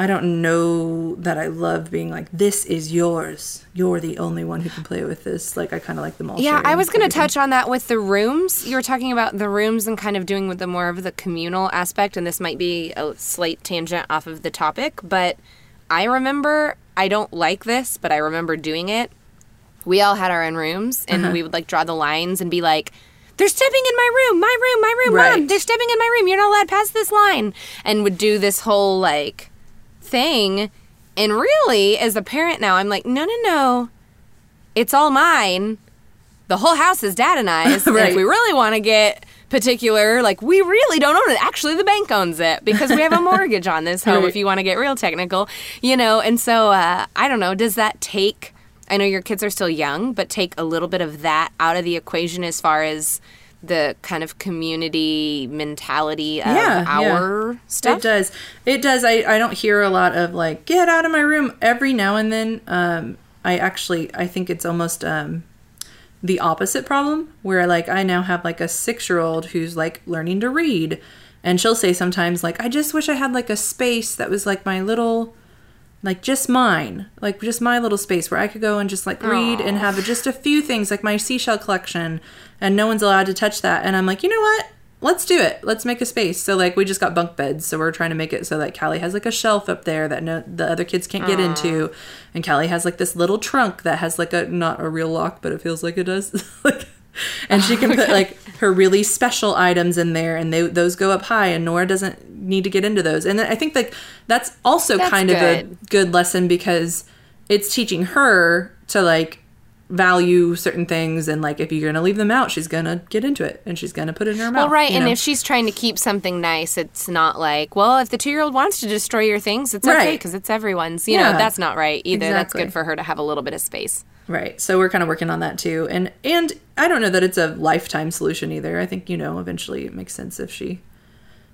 I don't know that I love being like, this is yours. You're the only one who can play with this. Like I kind of like them all. Yeah, I was going to touch on that with the rooms. You were talking about the rooms and kind of doing with the more of the communal aspect. And this might be a slight tangent off of the topic, but... I remember, I don't like this, but I remember doing it. We all had our own rooms, and uh-huh. we would, like, draw the lines and be like, They're stepping in my room, my room, my room, right. Mom, they're stepping in my room. You're not allowed past this line. And would do this whole, like, thing. And really, as a parent now, I'm like, no, no, no. It's all mine. The whole house is Dad and I's. Right. And if we really want to get particular, like, we really don't own it. Actually, the bank owns it because we have a mortgage on this home, right. If you want to get real technical, you know. And so, uh, I don't know, does that take... I know your kids are still young, but take a little bit of that out of the equation as far as the kind of community mentality of yeah, our yeah. stuff? It does. It does. I, I don't hear a lot of, like, get out of my room every now and then. Um, I actually, I think it's almost um, the opposite problem where, like, I now have, like, a six-year-old who's, like, learning to read. And she'll say sometimes, like, I just wish I had, like, a space that was, like, my little... Like, just mine. Like, just my little space where I could go and just, like, read Aww. And have just a few things, like my seashell collection, and no one's allowed to touch that. And I'm like, you know what? Let's do it. Let's make a space. So, like, we just got bunk beds, so we're trying to make it so that Callie has, like, a shelf up there that no, the other kids can't Aww. Get into. And Callie has, like, this little trunk that has, like, a not a real lock, but it feels like it does. Like... And she can put, like, her really special items in there, and they, those go up high, and Nora doesn't need to get into those. And I think, like, that's also that's kind good. Of a good lesson because it's teaching her to, like, value certain things, and, like, if you're going to leave them out, she's going to get into it, and she's going to put it in her well, mouth. Well, right, and know? If she's trying to keep something nice, it's not like, well, if the two-year-old wants to destroy your things, it's right. okay because it's everyone's. You yeah. know, that's not right either. Exactly. That's good for her to have a little bit of space. Right. So we're kind of working on that too. And and I don't know that it's a lifetime solution either. I think, you know, eventually it makes sense if she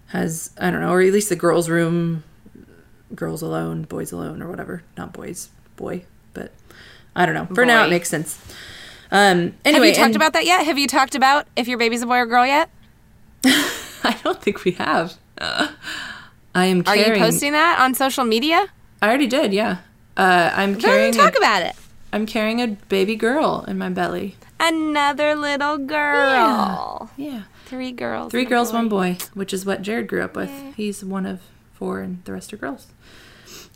has, I don't know, or at least the girls' room, girls alone, boys alone or whatever. Not boys, boy, but I don't know. For boy. Now it makes sense. Um, anyway. Have you talked and, about that yet? Have you talked about if your baby's a boy or girl yet? I don't think we have. Uh, I am carrying. Are you posting that on social media? I already did, yeah. Uh, I'm carrying. Then talk a, about it. I'm carrying a baby girl in my belly. Another little girl. Yeah. yeah. Three girls. Three girls, boy. one boy, which is what Jared grew up with. Yeah. He's one of four, and the rest are girls.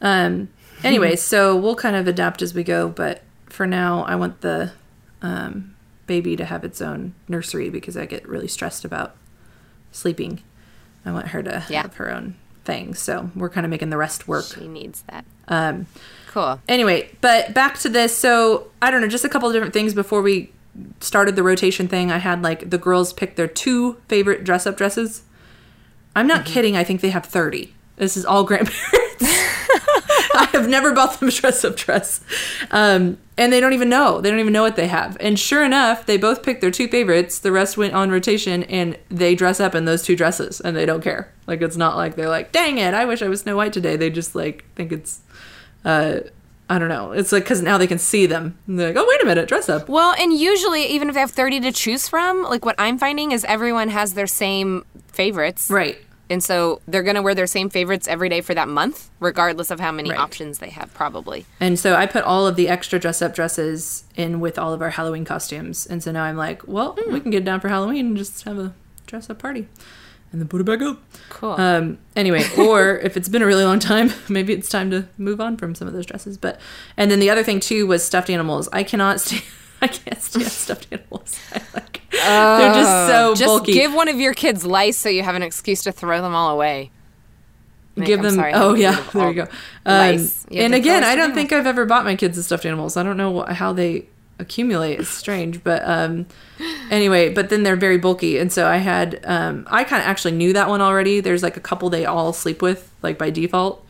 Um. Anyway, so we'll kind of adapt as we go, but for now, I want the um, baby to have its own nursery because I get really stressed about sleeping. I want her to yeah. have her own thing, so we're kind of making the rest work. She needs that. Um. Cool. Anyway, but back to this. So, I don't know, just a couple of different things before we started the rotation thing. I had, like, the girls pick their two favorite dress-up dresses. I'm not mm-hmm. kidding. I think they have thirty. This is all grandparents. I have never bought them a dress-up dress. Um, and they don't even know. They don't even know what they have. And sure enough, they both picked their two favorites. The rest went on rotation, and they dress up in those two dresses, and they don't care. Like, it's not like they're like, dang it, I wish I was Snow White today. They just, like, think it's... Uh, I don't know. It's like because now they can see them. And they're like, oh, wait a minute, dress up. Well, and usually even if they have thirty to choose from, like what I'm finding is everyone has their same favorites. Right. And so they're going to wear their same favorites every day for that month, regardless of how many right. options they have probably. And so I put all of the extra dress-up dresses in with all of our Halloween costumes. And so now I'm like, well, mm. we can get down for Halloween and just have a dress-up party. And then put it back up. Cool. Um, anyway, or if it's been a really long time, maybe it's time to move on from some of those dresses. But and then the other thing too was stuffed animals. I cannot stand. I can't stand stuffed animals. I like, oh, they're just so just bulky. Just give one of your kids lice so you have an excuse to throw them all away. Like, give I'm them. Sorry, oh yeah, there you go. Um, you and again, I don't animals. think I've ever bought my kids the stuffed animals. I don't know how they accumulate. It's strange, but um, anyway, but then they're very bulky, and so I had um, I kind of actually knew that one already. There's like a couple they all sleep with, like by default,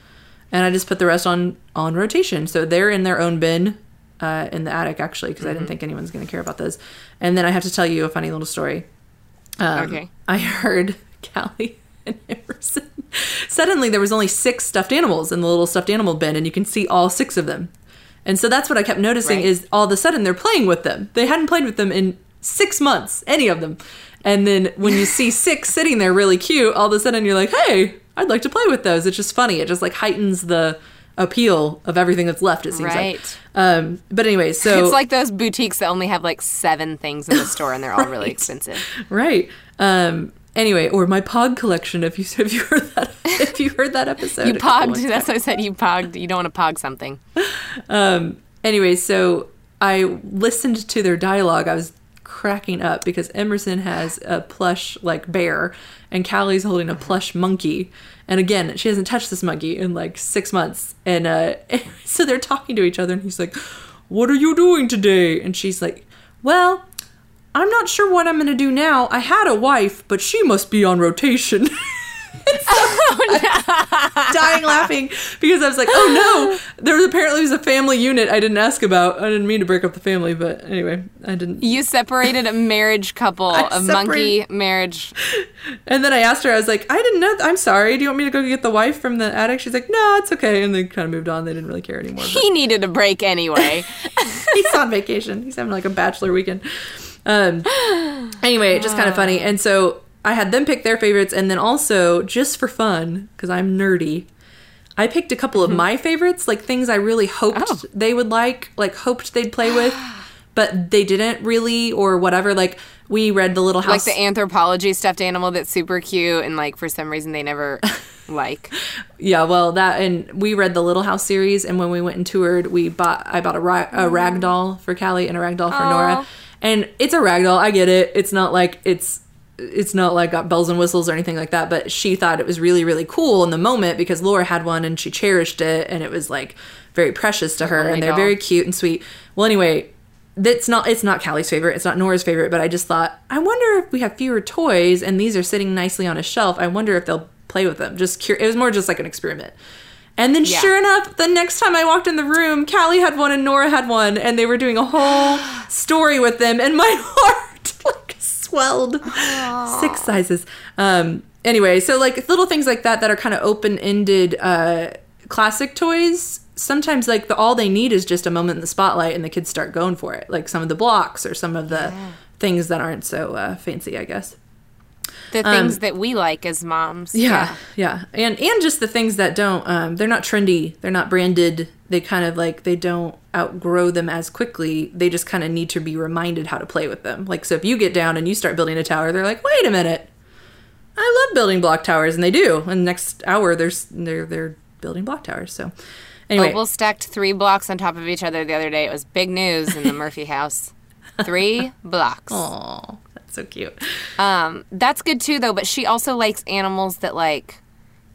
and I just put the rest on on rotation. So they're in their own bin uh, in the attic actually, because mm-hmm. I didn't think anyone's going to care about those. And then I have to tell you a funny little story. Um, okay, I heard Callie and Emerson. Suddenly, there was only six stuffed animals in the little stuffed animal bin, and you can see all six of them. And so that's what I kept noticing right. is all of a sudden they're playing with them. They hadn't played with them in six months, any of them. And then when you see six sitting there really cute, all of a sudden you're like, hey, I'd like to play with those. It's just funny. It just like heightens the appeal of everything that's left, it seems right. like. Um, but anyway, so. It's like those boutiques that only have like seven things in the store and they're right. all really expensive. Right. Um Anyway, or my Pog collection. If you if you heard that if you heard that episode, you pogged. That's what I said. You pogged. You don't want to pog something. Um. Anyway, so I listened to their dialogue. I was cracking up because Emerson has a plush, like, bear, and Callie's holding a plush monkey. And again, she hasn't touched this monkey in, like, six months. And uh, so they're talking to each other, and he's like, what are you doing today? And she's like, well, I'm not sure what I'm going to do now. I had a wife, but she must be on rotation. So oh, no. Dying laughing because I was like, oh no, there was apparently was a family unit I didn't ask about. I didn't mean to break up the family, but anyway, I didn't. You separated a marriage couple, I a separated... monkey marriage. And then I asked her, I was like, I didn't know. Th- I'm sorry. Do you want me to go get the wife from the attic? She's like, no, it's okay. And they kind of moved on. They didn't really care anymore. But... he needed a break anyway. He's on vacation. He's having like a bachelor weekend. Um. Anyway, just kind of funny. And so I had them pick their favorites, and then also, just for fun, because I'm nerdy, I picked a couple of my favorites, like things I really hoped oh. they would like, like hoped they'd play with, but they didn't really, or whatever. Like, we read The Little House. Like the anthropology stuffed animal that's super cute, and like for some reason they never like. Yeah, well, that, and we read the Little House series, and when we went and toured, we bought, I bought a, ra- a rag doll for Callie and a rag doll for Aww. Nora. And it's a rag doll, I get it. It's not like it's... it's not like got bells and whistles or anything like that, but she thought it was really, really cool in the moment because Laura had one and she cherished it and it was like very precious to her. Oh, and they're doll. Very cute and sweet. Well, anyway, that's not, it's not Callie's favorite. It's not Nora's favorite, but I just thought, I wonder if we have fewer toys and these are sitting nicely on a shelf. I wonder if they'll play with them. Just cur- It was more just like an experiment. And then yeah. sure enough, the next time I walked in the room, Callie had one and Nora had one and they were doing a whole story with them. And my heart, like, swelled Aww. Six sizes. Um, anyway, so like little things like that that are kind of open-ended uh, classic toys. Sometimes like the all they need is just a moment in the spotlight and the kids start going for it. Like some of the blocks or some of the yeah. things that aren't so uh, fancy, I guess. The things um, that we like as moms. Yeah, yeah. yeah. And and just the things that don't, um, they're not trendy. They're not branded. They kind of like, they don't outgrow them as quickly. They just kind of need to be reminded how to play with them. Like, so if you get down and you start building a tower, they're like, wait a minute. I love building block towers. And they do. And next hour, they're, they're, they're building block towers. So anyway. Oval stacked three blocks on top of each other the other day. It was big news in the Murphy house. Three blocks. Aww. So cute. Um, that's good too, though. But she also likes animals that like,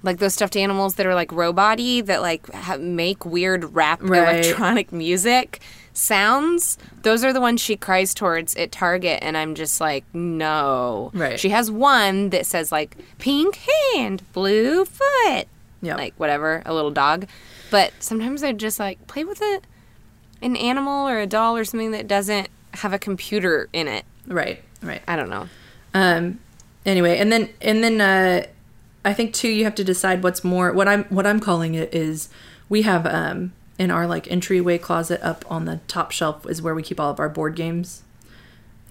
like those stuffed animals that are like robot-y that like have, make weird rap right. electronic music sounds. Those are the ones she cries towards at Target, and I'm just like, no. Right. She has one that says like pink hand, blue foot, yeah, like whatever, a little dog. But sometimes I just like play with it, an animal or a doll or something that doesn't have a computer in it. Right. Right. I don't know. Um, anyway, and then and then uh, I think too you have to decide what's more. What I'm what I'm calling it is we have um, in our like entryway closet up on the top shelf is where we keep all of our board games.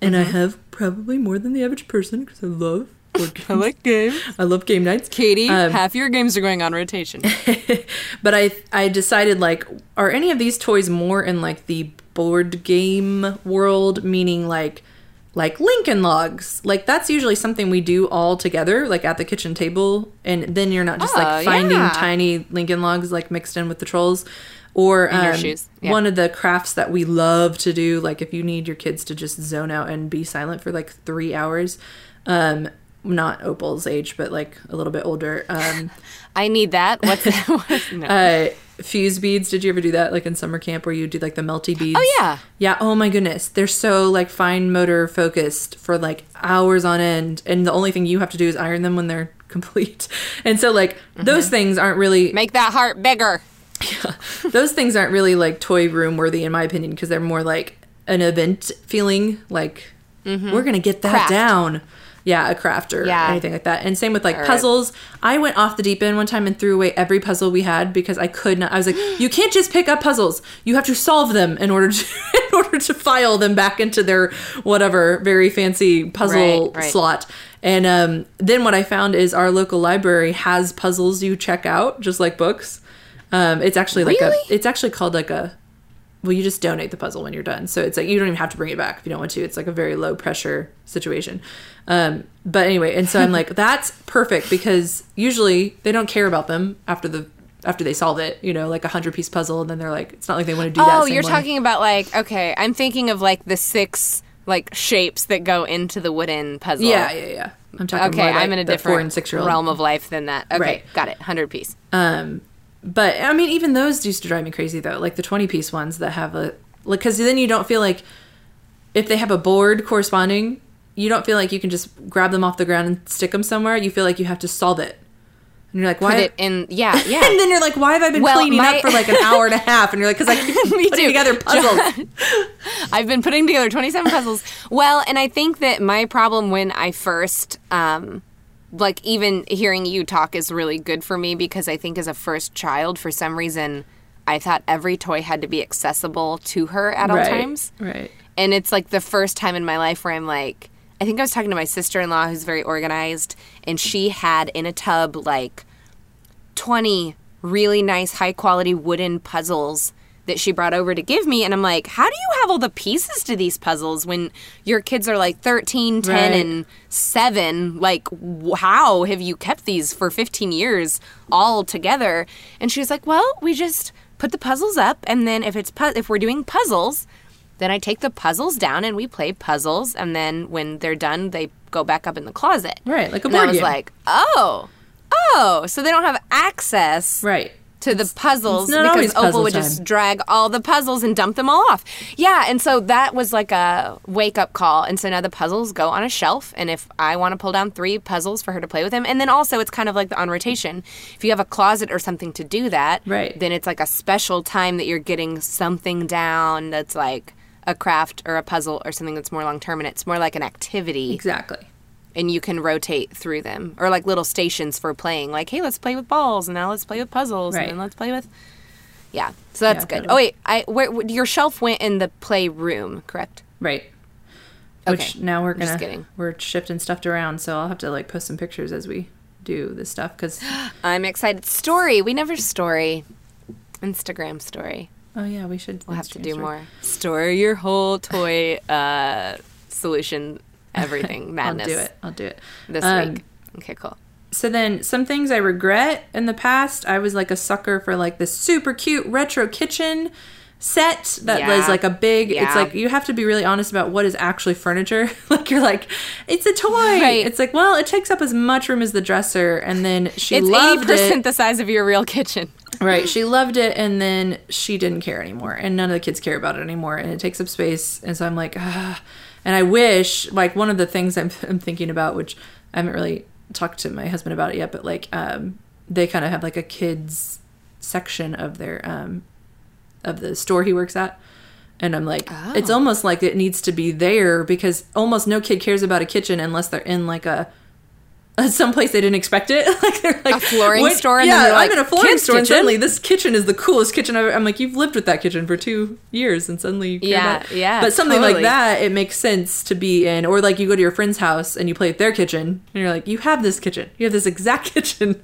And mm-hmm. I have probably more than the average person because I love board games. I like games. I love game nights. Katie, um, half your games are going on rotation. But I I decided like, are any of these toys more in like the board game world, meaning like. Like Lincoln logs, like that's usually something we do all together, like at the kitchen table, and then you're not just oh, like finding yeah. tiny Lincoln logs like mixed in with the trolls, or um, your shoes. Yeah. One of the crafts that we love to do, like if you need your kids to just zone out and be silent for like three hours, um, not Opal's age, but like a little bit older. Um, I need that. What's that? What's, no. Uh, Fuse beads. Did you ever do that like in summer camp where you do like the melty beads? Oh yeah. Yeah. Oh my goodness. They're so like fine motor focused for like hours on end. And the only thing you have to do is iron them when they're complete. And so like mm-hmm. those things aren't really. Make that heart bigger. Yeah. Those things aren't really like toy room worthy in my opinion because they're more like an event feeling like mm-hmm. we're going to get that craft. Down. Yeah, a craft or yeah. anything like that. And same with, like, or puzzles. It. I went off the deep end one time and threw away every puzzle we had because I could not. I was like, you can't just pick up puzzles. You have to solve them in order to in order to file them back into their whatever very fancy puzzle right, right. slot. And um, then what I found is our local library has puzzles you check out, just like books. Um, it's actually like really? a. It's actually called, like, a... Well, you just donate the puzzle when you're done. So it's like you don't even have to bring it back if you don't want to. It's like a very low pressure situation. Um, but anyway, and so I'm like, that's perfect because usually they don't care about them after the after they solve it, you know, like a hundred piece puzzle. And then they're like, it's not like they want to do that. Oh, same you're way. Talking about like, okay, I'm thinking of like the six like shapes that go into the wooden puzzle. Yeah, yeah, yeah. I'm talking okay, more like I'm in a different realm of life than that. Okay, right. Got it. one hundred piece. Um, but I mean, even those used to drive me crazy though. Like the twenty piece ones that have a like, because then you don't feel like if they have a board corresponding, you don't feel like you can just grab them off the ground and stick them somewhere. You feel like you have to solve it. And you're like, why? Put it in, yeah, yeah. And then you're like, why have I been well, cleaning my... up for like an hour and a half? And you're like, because I keep putting too. together puzzles. John, I've been putting together twenty-seven puzzles. Well, and I think that my problem when I first, um, like even hearing you talk is really good for me because I think as a first child, for some reason, I thought every toy had to be accessible to her at all right, times. Right. And it's like the first time in my life where I'm like, I think I was talking to my sister-in-law who's very organized, and she had in a tub like twenty really nice high-quality wooden puzzles that she brought over to give me. And I'm like, how do you have all the pieces to these puzzles when your kids are like thirteen, ten, right. and seven? Like, how have you kept these for fifteen years all together? And she was like, well, we just put the puzzles up, and then if it's pu- if we're doing puzzles... Then I take the puzzles down and we play puzzles. And then when they're done, they go back up in the closet. Right, like a board game. And I was game. like, oh, oh. So they don't have access right. to it's, the puzzles because Opal would time. just drag all the puzzles and dump them all off. Yeah, and so that was like a wake-up call. And so now the puzzles go on a shelf. And if I want to pull down three puzzles for her to play with them. And then also it's kind of like the on rotation. If you have a closet or something to do that, right. then it's like a special time that you're getting something down that's like... a craft or a puzzle or something that's more long-term, and it's more like an activity. Exactly. And you can rotate through them. Or like little stations for playing. Like, hey, let's play with balls, and now let's play with puzzles, right. and then let's play with... Yeah, so that's yeah, good. That'll... Oh, wait, I where, where, your shelf went in the playroom, correct? Right. Okay. Which now we're going to... We're shifting stuff around, so I'll have to like post some pictures as we do this stuff, because... I'm excited. Story. We never story. Instagram story. Oh, yeah, we should. We'll have to do story. more. Store your whole toy uh, solution, everything, madness. I'll do it. I'll do it. This um, week. Okay, cool. So then some things I regret in the past. I was like a sucker for like this super cute retro kitchen set that yeah. was like a big, yeah. it's like you have to be really honest about what is actually furniture. Like you're like, it's a toy. Right. It's like, well, it takes up as much room as the dresser. And then she it's loved it. It's eighty percent the size of your real kitchen. Right, she loved it, and then she didn't care anymore, and none of the kids care about it anymore, and it takes up space, and so I'm like, ah. And I wish, like, one of the things I'm, I'm thinking about, which I haven't really talked to my husband about it yet, but, like, um, they kind of have, like, a kids section of their, um, of the store he works at, and I'm like, oh. It's almost like it needs to be there, because almost no kid cares about a kitchen unless they're in, like, a... someplace they didn't expect it. Like they're like a flooring what? store. And yeah, like, I'm in a flooring store kitchen? And suddenly this kitchen is the coolest kitchen I've ever. I'm like, you've lived with that kitchen for two years and suddenly you care yeah, about it. Yeah, but something totally. like that, it makes sense to be in. Or like you go to your friend's house and you play at their kitchen and you're like, you have this kitchen. You have this exact kitchen,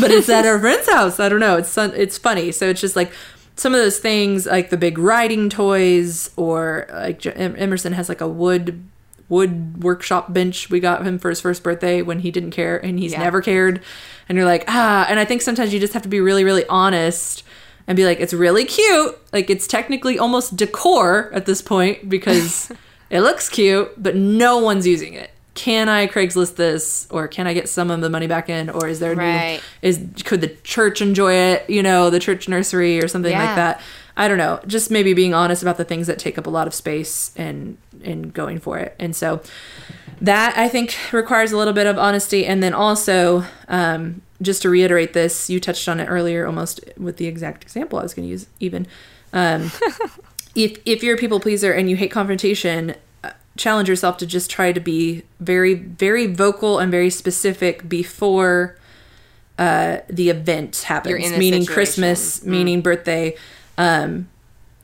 but it's at our friend's house. I don't know. It's sun- it's funny. So it's just like some of those things, like the big riding toys, or like Emerson has like a wood wood workshop bench we got him for his first birthday when he didn't care, and he's yeah. never cared. And you're like, ah. And I think sometimes you just have to be really, really honest and be like, it's really cute. Like it's technically almost decor at this point because it looks cute, but no one's using it. Can I Craigslist this, or can I get some of the money back in, or is there right. new, is could the church enjoy it? You know, the church nursery or something yeah. like that. I don't know, just maybe being honest about the things that take up a lot of space and, and going for it. And so that, I think, requires a little bit of honesty. And then also, um, just to reiterate this, you touched on it earlier almost with the exact example I was going to use even. Um, if, if you're a people pleaser and you hate confrontation, challenge yourself to just try to be very, very vocal and very specific before uh, the event happens, meaning situation. Christmas, mm-hmm. meaning birthday. Um,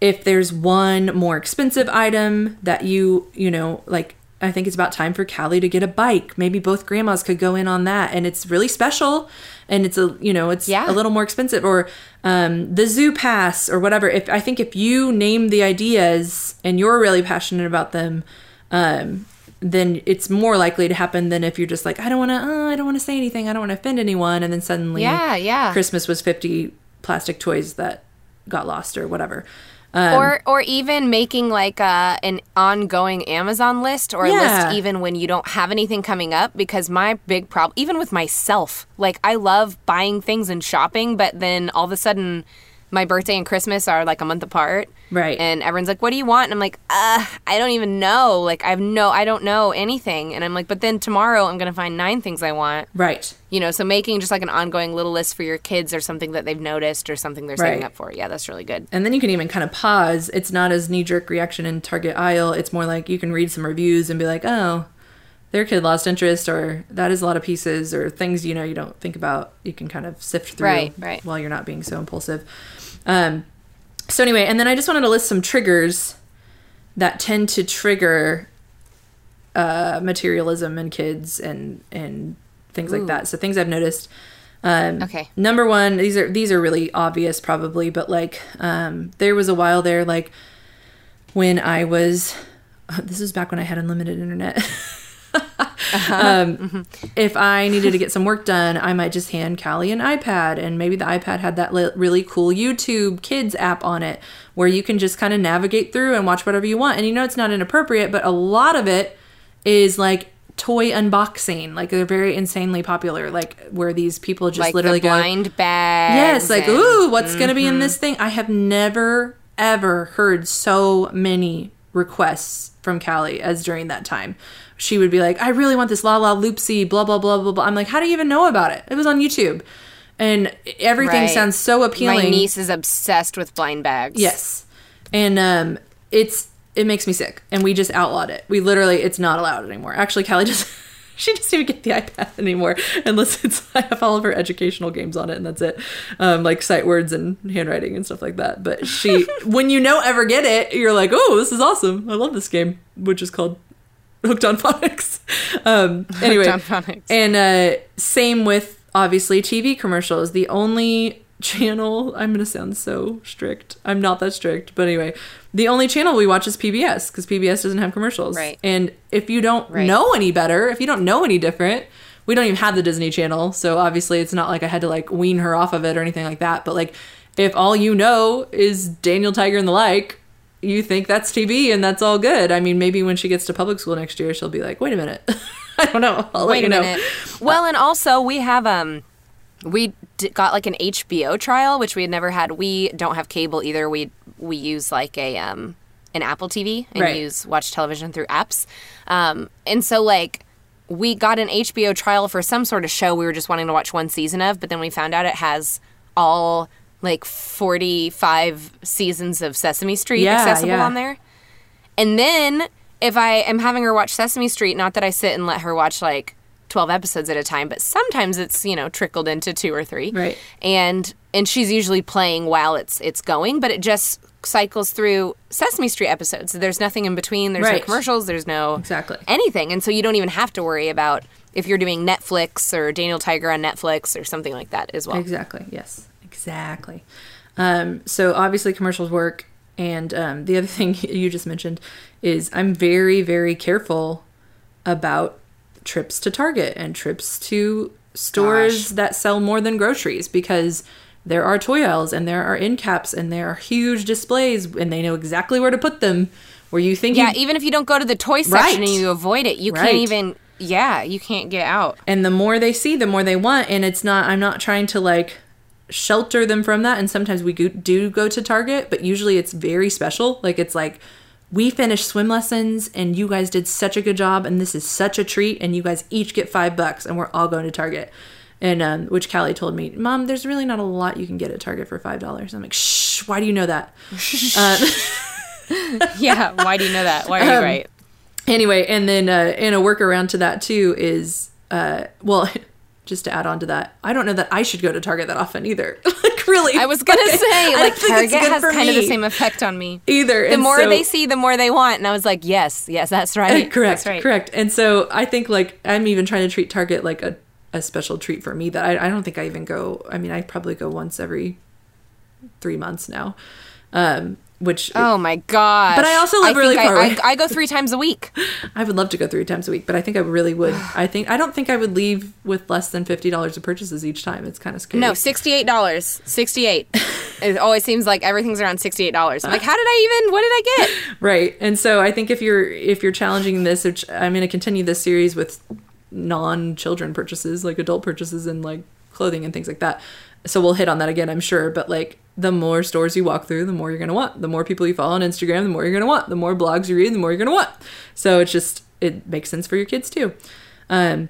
if there's one more expensive item that you, you know, like, I think it's about time for Callie to get a bike. Maybe both grandmas could go in on that. And it's really special. And it's a, you know, it's yeah. a little more expensive, or, um, the zoo pass or whatever. If I think if you name the ideas and you're really passionate about them, um, then it's more likely to happen than if you're just like, I don't want to, uh, I don't want to say anything. I don't want to offend anyone. And then suddenly yeah, yeah. Christmas was fifty plastic toys that got lost or whatever. Um, or or even making like a, an ongoing Amazon list or yeah. a list even when you don't have anything coming up, because my big problem, even with myself, like I love buying things and shopping, but then all of a sudden my birthday and Christmas are like a month apart. Right. And everyone's like, what do you want? And I'm like, uh, I don't even know. Like, I have no, I don't know anything. And I'm like, but then tomorrow I'm going to find nine things I want. Right. You know, so making just like an ongoing little list for your kids or something that they've noticed or something they're saving right. up for. Yeah, that's really good. And then you can even kind of pause. It's not as knee-jerk reaction in Target aisle. It's more like you can read some reviews and be like, oh, their kid lost interest, or that is a lot of pieces, or things, you know, you don't think about. You can kind of sift through right, right. while you're not being so impulsive. Um, so anyway, and then I just wanted to list some triggers that tend to trigger uh, materialism in kids and and things Ooh. Like that. So things I've noticed. Um, okay. Number one, these are these are really obvious probably, but like um, there was a while there, like when I was, oh, this was back when I had unlimited internet. uh-huh. um, mm-hmm. If I needed to get some work done, I might just hand Callie an iPad, and maybe the iPad had that li- really cool YouTube Kids app on it where you can just kind of navigate through and watch whatever you want. And you know it's not inappropriate, but a lot of it is like toy unboxing. Like they're very insanely popular, like where these people just like literally the blind go blind bags. Yes, like and, ooh, what's mm-hmm. going to be in this thing? I have never ever heard so many requests from Callie as during that time. She would be like, I really want this La La Loopsy, blah, blah, blah, blah, blah. I'm like, how do you even know about it? It was on YouTube. And everything right. sounds so appealing. My niece is obsessed with blind bags. Yes. And um, it's it makes me sick. And we just outlawed it. We literally, it's not allowed anymore. Actually, Callie just, she doesn't even get the iPad anymore unless it's, I have all of her educational games on it and that's it. Um, like sight words and handwriting and stuff like that. But she, when you know ever get it, you're like, oh, this is awesome. I love this game, which is called Hooked on Phonics. Um, anyway, Hooked on Phonics. And uh, same with, obviously, T V commercials. The only channel, I'm going to sound so strict. I'm not that strict. But anyway, the only channel we watch is P B S because P B S doesn't have commercials. Right. And if you don't right. know any better, if you don't know any different, we don't even have the Disney Channel. So obviously, it's not like I had to like wean her off of it or anything like that. But like, if all you know is Daniel Tiger and the like, you think that's T V and that's all good. I mean, maybe when she gets to public school next year, she'll be like, wait a minute. I don't know. I'll wait let you a know. Minute. Well, and also we have, um, we d- got like an H B O trial, which we had never had. We don't have cable either. We, we use like a, um, an Apple T V and right. use watch television through apps. Um, and so like, we got an H B O trial for some sort of show we were just wanting to watch one season of, but then we found out it has all like forty-five seasons of Sesame Street yeah, accessible yeah. on there. And then if I am having her watch Sesame Street, not that I sit and let her watch like twelve episodes at a time, but sometimes it's, you know, trickled into two or three. Right. And and she's usually playing while it's it's going, but it just cycles through Sesame Street episodes. There's nothing in between. There's right. no commercials. There's no exactly. anything. And so you don't even have to worry about if you're doing Netflix or Daniel Tiger on Netflix or something like that as well. Exactly, yes. Exactly. Um, so obviously commercials work. And um, the other thing you just mentioned is I'm very, very careful about trips to Target and trips to stores Gosh. That sell more than groceries, because there are toy aisles and there are end caps and there are huge displays and they know exactly where to put them. Where you think Yeah, you... even if you don't go to the toy section right. and you avoid it, you right. can't even yeah, you can't get out. And the more they see, the more they want. And it's not I'm not trying to like shelter them from that, and sometimes we go, do go to Target, but usually it's very special. Like it's like, we finished swim lessons and you guys did such a good job and this is such a treat and you guys each get five bucks, and we're all going to Target. And um which Callie told me, Mom, there's really not a lot you can get at Target for five dollars. I'm like, shh, why do you know that? um, yeah, why do you know that? Why are you um, right? Anyway, and then uh and a workaround to that too is uh well just to add on to that, I don't know that I should go to Target that often either. Like, really. I was going to say, like, Target has kind of the same effect on me. Either. The more they see, the more they want. And I was like, yes, yes, that's right. Correct, correct. And so I think, like, I'm even trying to treat Target like a, a special treat for me that I, I don't think I even go. I mean, I probably go once every three months now. Um Which oh my gosh. But I also live I really far I, away. I, I go three times a week. I would love to go three times a week, but I think I really would. I think I don't think I would leave with less than fifty dollars of purchases each time. It's kind of scary. No, sixty-eight dollars. Sixty-eight. It always seems like everything's around sixty-eight dollars. I'm like, how did I even, what did I get? Right. And so I think if you're if you're challenging this, which I'm going to continue this series with non-children purchases, like adult purchases and like clothing and things like that. So we'll hit on that again, I'm sure. But like the more stores you walk through, the more you're going to want. The more people you follow on Instagram, the more you're going to want. The more blogs you read, the more you're going to want. So it's just, it makes sense for your kids too. Um,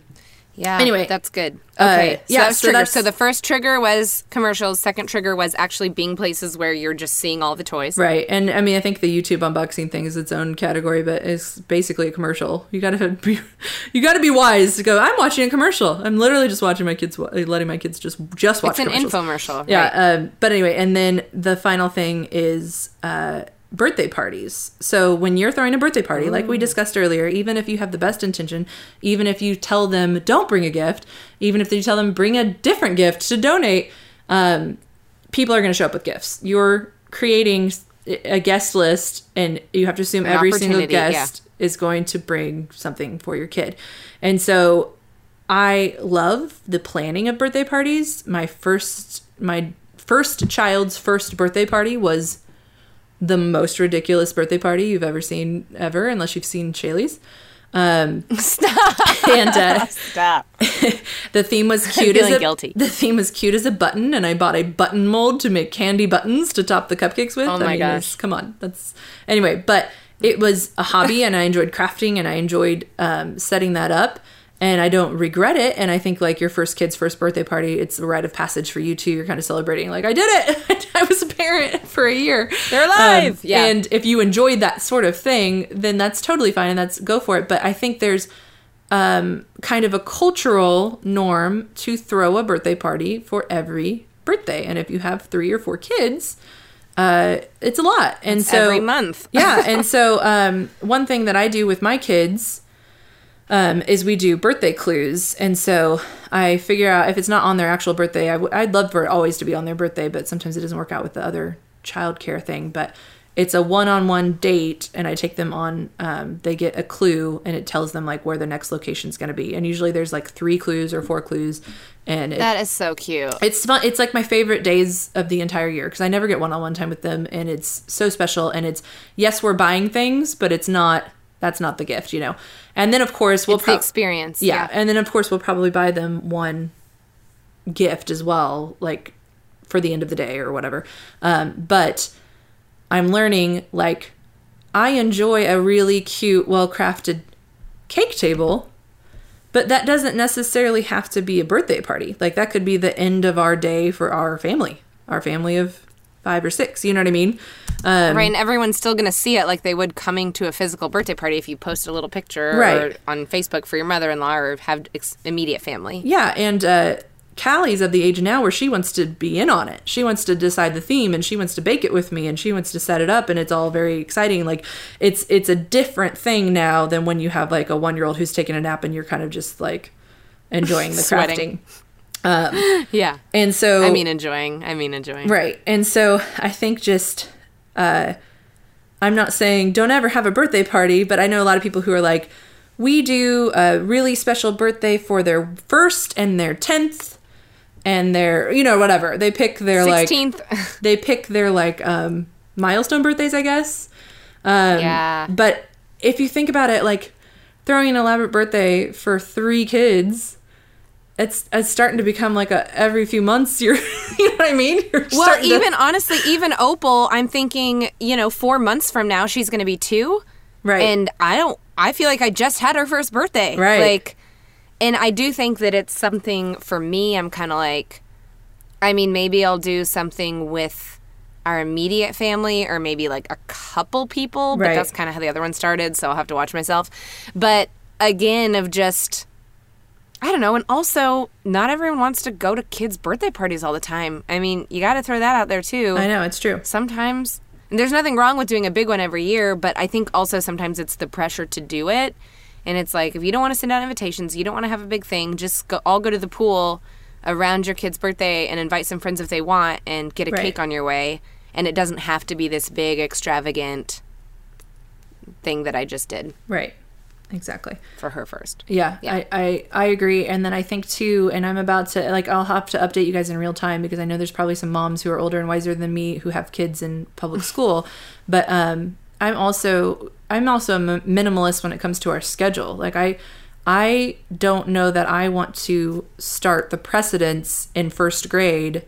yeah. Anyway. That's good. Okay. Uh, so yeah. That so, that's, so the first trigger was commercials. Second trigger was actually being places where you're just seeing all the toys. Right. And I mean, I think the YouTube unboxing thing is its own category, but it's basically a commercial. You gotta be, you gotta be wise to go, I'm watching a commercial. I'm literally just watching my kids, letting my kids just, just watch commercials. It's an infomercial. Yeah. Right. Um, but anyway, and then the final thing is, uh, birthday parties. So when you're throwing a birthday party, like we discussed earlier, even if you have the best intention, even if you tell them don't bring a gift, even if you tell them bring a different gift to donate, um, people are going to show up with gifts. You're creating a guest list, and you have to assume an every single guest yeah. is going to bring something for your kid. And so I love the planning of birthday parties. My first, my first child's first birthday party was the most ridiculous birthday party you've ever seen, ever, unless you've seen Shaylee's. Um, Stop. And, uh, Stop. the theme was cute as a, guilty. The theme was cute as a button, and I bought a button mold to make candy buttons to top the cupcakes with. Oh my I mean, gosh! Come on, that's anyway. But it was a hobby, and I enjoyed crafting, and I enjoyed um, setting that up. And I don't regret it. And I think like your first kid's first birthday party, it's a rite of passage for you too. You're kind of celebrating like, I did it. I was a parent for a year. They're alive. Um, yeah. And if you enjoyed that sort of thing, then that's totally fine. And that's go for it. But I think there's um, kind of a cultural norm to throw a birthday party for every birthday. And if you have three or four kids, uh, it's a lot. And it's so every month. yeah. And so um, one thing that I do with my kids Um, is we do birthday clues. And so I figure out if it's not on their actual birthday, I w- I'd love for it always to be on their birthday, but sometimes it doesn't work out with the other childcare thing. But it's a one-on-one date, and I take them on, um, they get a clue, and it tells them like where their next location's going to be. And usually there's like three clues or four clues. And it, that is so cute. It's fun. It's like my favorite days of the entire year because I never get one-on-one time with them, and it's so special. And it's, yes, we're buying things, but it's not, that's not the gift, you know. And then, of course, we'll probably... It's the experience. Yeah. yeah. And then, of course, we'll probably buy them one gift as well, like, for the end of the day or whatever. Um, but I'm learning, like, I enjoy a really cute, well-crafted cake table, but that doesn't necessarily have to be a birthday party. Like, that could be the end of our day for our family, our family of five or six, you know what I mean? Um, right, and everyone's still going to see it like they would coming to a physical birthday party if you post a little picture right. or on Facebook for your mother-in-law or have ex- immediate family. Yeah, and uh, Callie's of the age now where she wants to be in on it. She wants to decide the theme, and she wants to bake it with me, and she wants to set it up, and it's all very exciting. Like, it's it's a different thing now than when you have, like, a one-year-old who's taking a nap and you're kind of just, like, enjoying the crafting. Um, yeah. And so... I mean enjoying. I mean enjoying. Right. And so I think just... Uh, I'm not saying don't ever have a birthday party, but I know a lot of people who are like, we do a really special birthday for their first and their tenth and their, you know, whatever. They pick their sixteenth. Like, they pick their like, um, milestone birthdays, I guess. Um, yeah. But if you think about it, like throwing an elaborate birthday for three kids, It's it's starting to become like a every few months you're, you know what I mean? You're well, even to... honestly, even Opal, I'm thinking, you know, four months from now, she's going to be two. Right. And I don't, I feel like I just had her first birthday. Right. Like, and I do think that it's something for me, I'm kind of like, I mean, maybe I'll do something with our immediate family or maybe like a couple people, but right. that's kind of how the other one started. So I'll have to watch myself. But again, of just... I don't know. And also, not everyone wants to go to kids' birthday parties all the time. I mean, you got to throw that out there, too. I know. It's true. Sometimes. And there's nothing wrong with doing a big one every year, but I think also sometimes it's the pressure to do it. And it's like, if you don't want to send out invitations, you don't want to have a big thing, just go, all go to the pool around your kid's birthday and invite some friends if they want and get a right. cake on your way. And it doesn't have to be this big, extravagant thing that I just did. Right. Exactly. For her first. Yeah, yeah. I, I, I agree. And then I think too, and I'm about to, like, I'll have to update you guys in real time because I know there's probably some moms who are older and wiser than me who have kids in public school. But um, I'm also, I'm also a minimalist when it comes to our schedule. Like I, I don't know that I want to start the precedence in first grade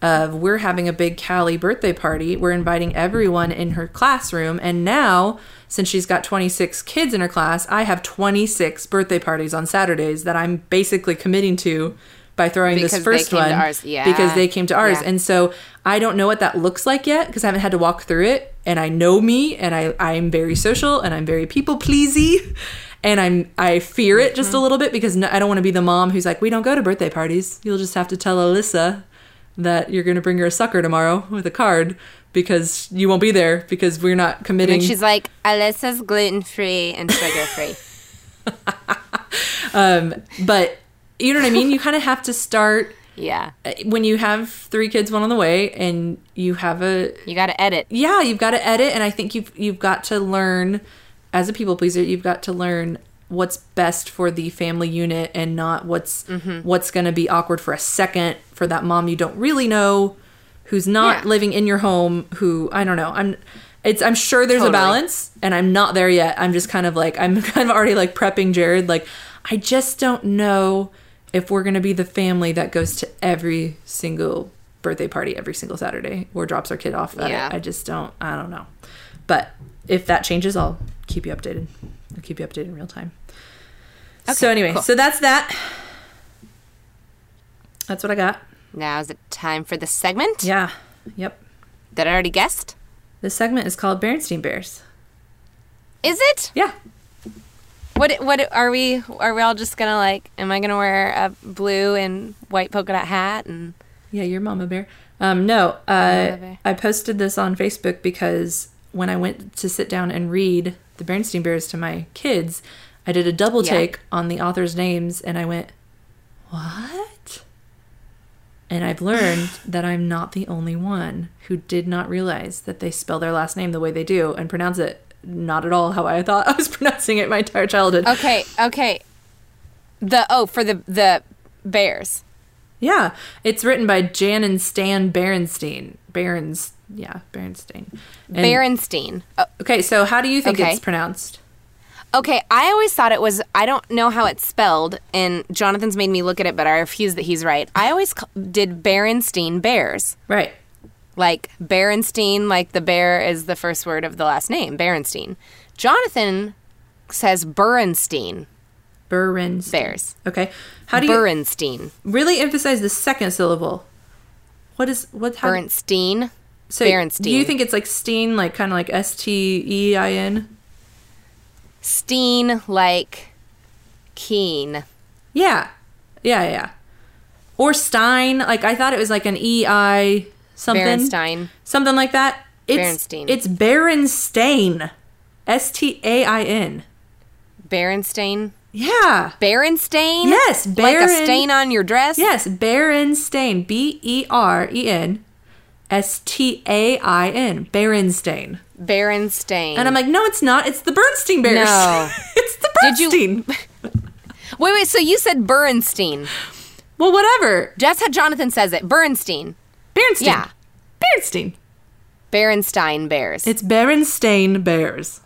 of we're having a big Callie birthday party. We're inviting everyone in her classroom. And now, since she's got twenty-six kids in her class, I have twenty-six birthday parties on Saturdays that I'm basically committing to by throwing because this first one yeah. because they came to ours. Yeah. And so I don't know what that looks like yet because I haven't had to walk through it. And I know me, and I, I'm very social, and I'm very people-pleasy. And I'm, I fear it just mm-hmm. a little bit because no, I don't want to be the mom who's like, we don't go to birthday parties. You'll just have to tell Alyssa that you're going to bring her a sucker tomorrow with a card because you won't be there because we're not committing. And she's like, Alyssa's gluten-free and sugar-free. um, but you know what I mean? You kind of have to start. Yeah. When you have three kids, one on the way, and you have a... You got to edit. Yeah, you've got to edit. And I think you've you've got to learn... As a people pleaser, you've got to learn what's best for the family unit and not what's mm-hmm. what's going to be awkward for a second for that mom you don't really know, who's not yeah. living in your home, who, I don't know. I'm it's I'm sure there's totally. a balance, and I'm not there yet. I'm just kind of like, I'm kind of already like prepping Jared. Like, I just don't know if we're going to be the family that goes to every single birthday party every single Saturday or drops our kid off at yeah. it. I just don't, I don't know. But if that changes, I'll... keep you updated. I'll keep you updated in real time. Okay, so anyway, cool. So that's that. That's what I got. Now is it time for the segment? Yeah. Yep. That I already guessed? This segment is called Berenstain Bears. Is it? Yeah. What what are we are we all just gonna like am I gonna wear a blue and white polka dot hat and yeah, you're Mama Bear. Um no, uh Bear. I posted this on Facebook because when I went to sit down and read The Berenstain Bears to my kids, I did a double take yeah. on the authors' names, and I went, what? And I've learned that I'm not the only one who did not realize that they spell their last name the way they do and pronounce it not at all how I thought I was pronouncing it my entire childhood. Okay, okay. The oh, for the the bears. Yeah. It's written by Jan and Stan Berenstain. Berenstain. Yeah, Berenstain. And, Berenstain. Oh. Okay, so how do you think okay. it's pronounced? Okay, I always thought it was, I don't know how it's spelled, and Jonathan's made me look at it, but I refuse that he's right. I always did Berenstain Bears. Right. Like, Berenstain, like the bear is the first word of the last name, Berenstain. Jonathan says Berenstain. Berenstain. Bears. Okay. How do you... Berenstain. Really emphasize the second syllable. What is, what? How, Berenstain. So Berenstain. Do you think it's like Steen, like kind of like S T E I N? Steen, like keen. Yeah. Yeah, yeah. Or Stein. Like I thought it was like an E I something. Berenstain. Something like that. It's, Berenstain. It's Berenstain. S T A I N. Berenstain? Yeah. Berenstain? Yes. Beren- like a stain on your dress? Yes. Berenstain. B E R E N. S T A I N. Berenstain. Berenstain. And I'm like, no, it's not. It's the Berenstain Bears. No. It's the Berenstain. Did you... Wait, wait. So you said Berenstain. Well, whatever. That's how Jonathan says it. Berenstain. Berenstain. Yeah. Berenstain. Berenstain Bears. It's Berenstain Bears.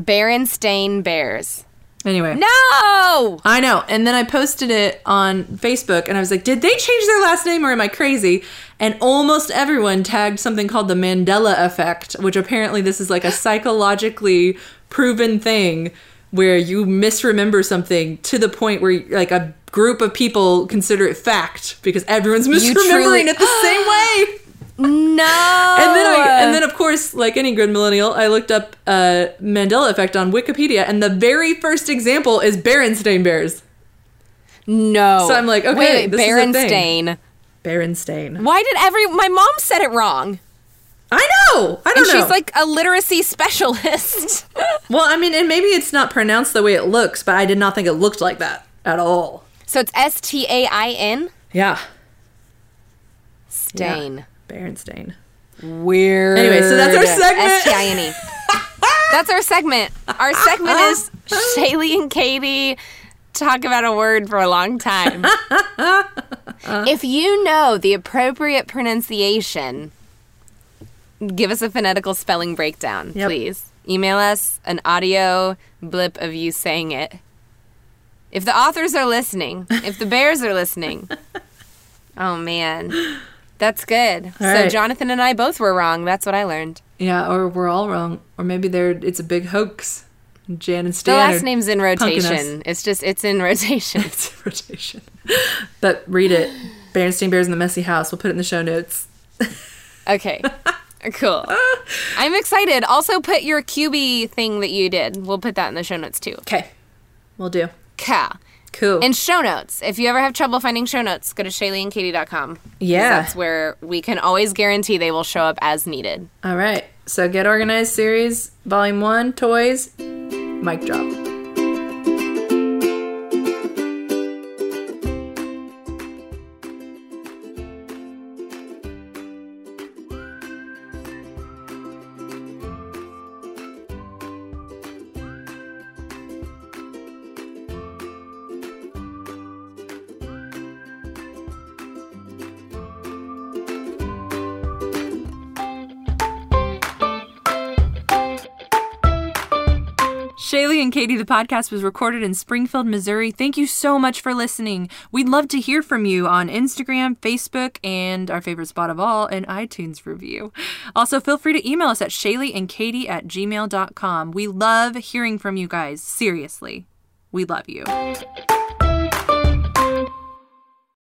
Berenstain Bears. Anyway. No! I know. And then I posted it on Facebook, and I was like, did they change their last name, or am I crazy? And almost everyone tagged something called the Mandela Effect, which apparently this is like a psychologically proven thing where you misremember something to the point where like a group of people consider it fact because everyone's misremembering it the same way. No. And then, I, and then, of course, like any good millennial, I looked up uh, Mandela Effect on Wikipedia, and the very first example is Berenstain Bears. No. So I'm like, okay, wait, wait, this Berenstain. Is a thing. Berenstain. Why did every... My mom said it wrong. I know. I don't and know. And she's like a literacy specialist. Well, I mean, and maybe it's not pronounced the way it looks, but I did not think it looked like that at all. So it's S T A I N? Yeah. Stain. Yeah. Berenstain. Weird. Anyway, so that's our segment. S T I N E. That's our segment. Our segment is Shaylee and Katie talk about a word for a long time. If you know the appropriate pronunciation, give us a phonetical spelling breakdown, yep. please. Email us an audio blip of you saying it. If the authors are listening, if the bears are listening, oh, man, that's good. All so right. Jonathan and I both were wrong. That's what I learned. Yeah, or we're all wrong. Or maybe they're, it's a big hoax. Jan and Stan. The last name's in rotation. It's just, it's in rotation. It's in rotation. But read it. Berenstain Bears in the Messy House. We'll put it in the show notes. Okay. Cool. I'm excited. Also, put your Q B thing that you did. We'll put that in the show notes, too. Okay. We'll do. Ka. Cool. And show notes. If you ever have trouble finding show notes, go to Shaylee and Katie dot com. Yeah. That's where we can always guarantee they will show up as needed. All right. So Get Organized Series, Volume one, Toys, mic drop. Shaylee and Katie, the podcast was recorded in Springfield, Missouri. Thank you so much for listening. We'd love to hear from you on Instagram, Facebook, and our favorite spot of all, an iTunes review. Also, feel free to email us at shaylee and katie at gmail dot com. We love hearing from you guys. Seriously. We love you.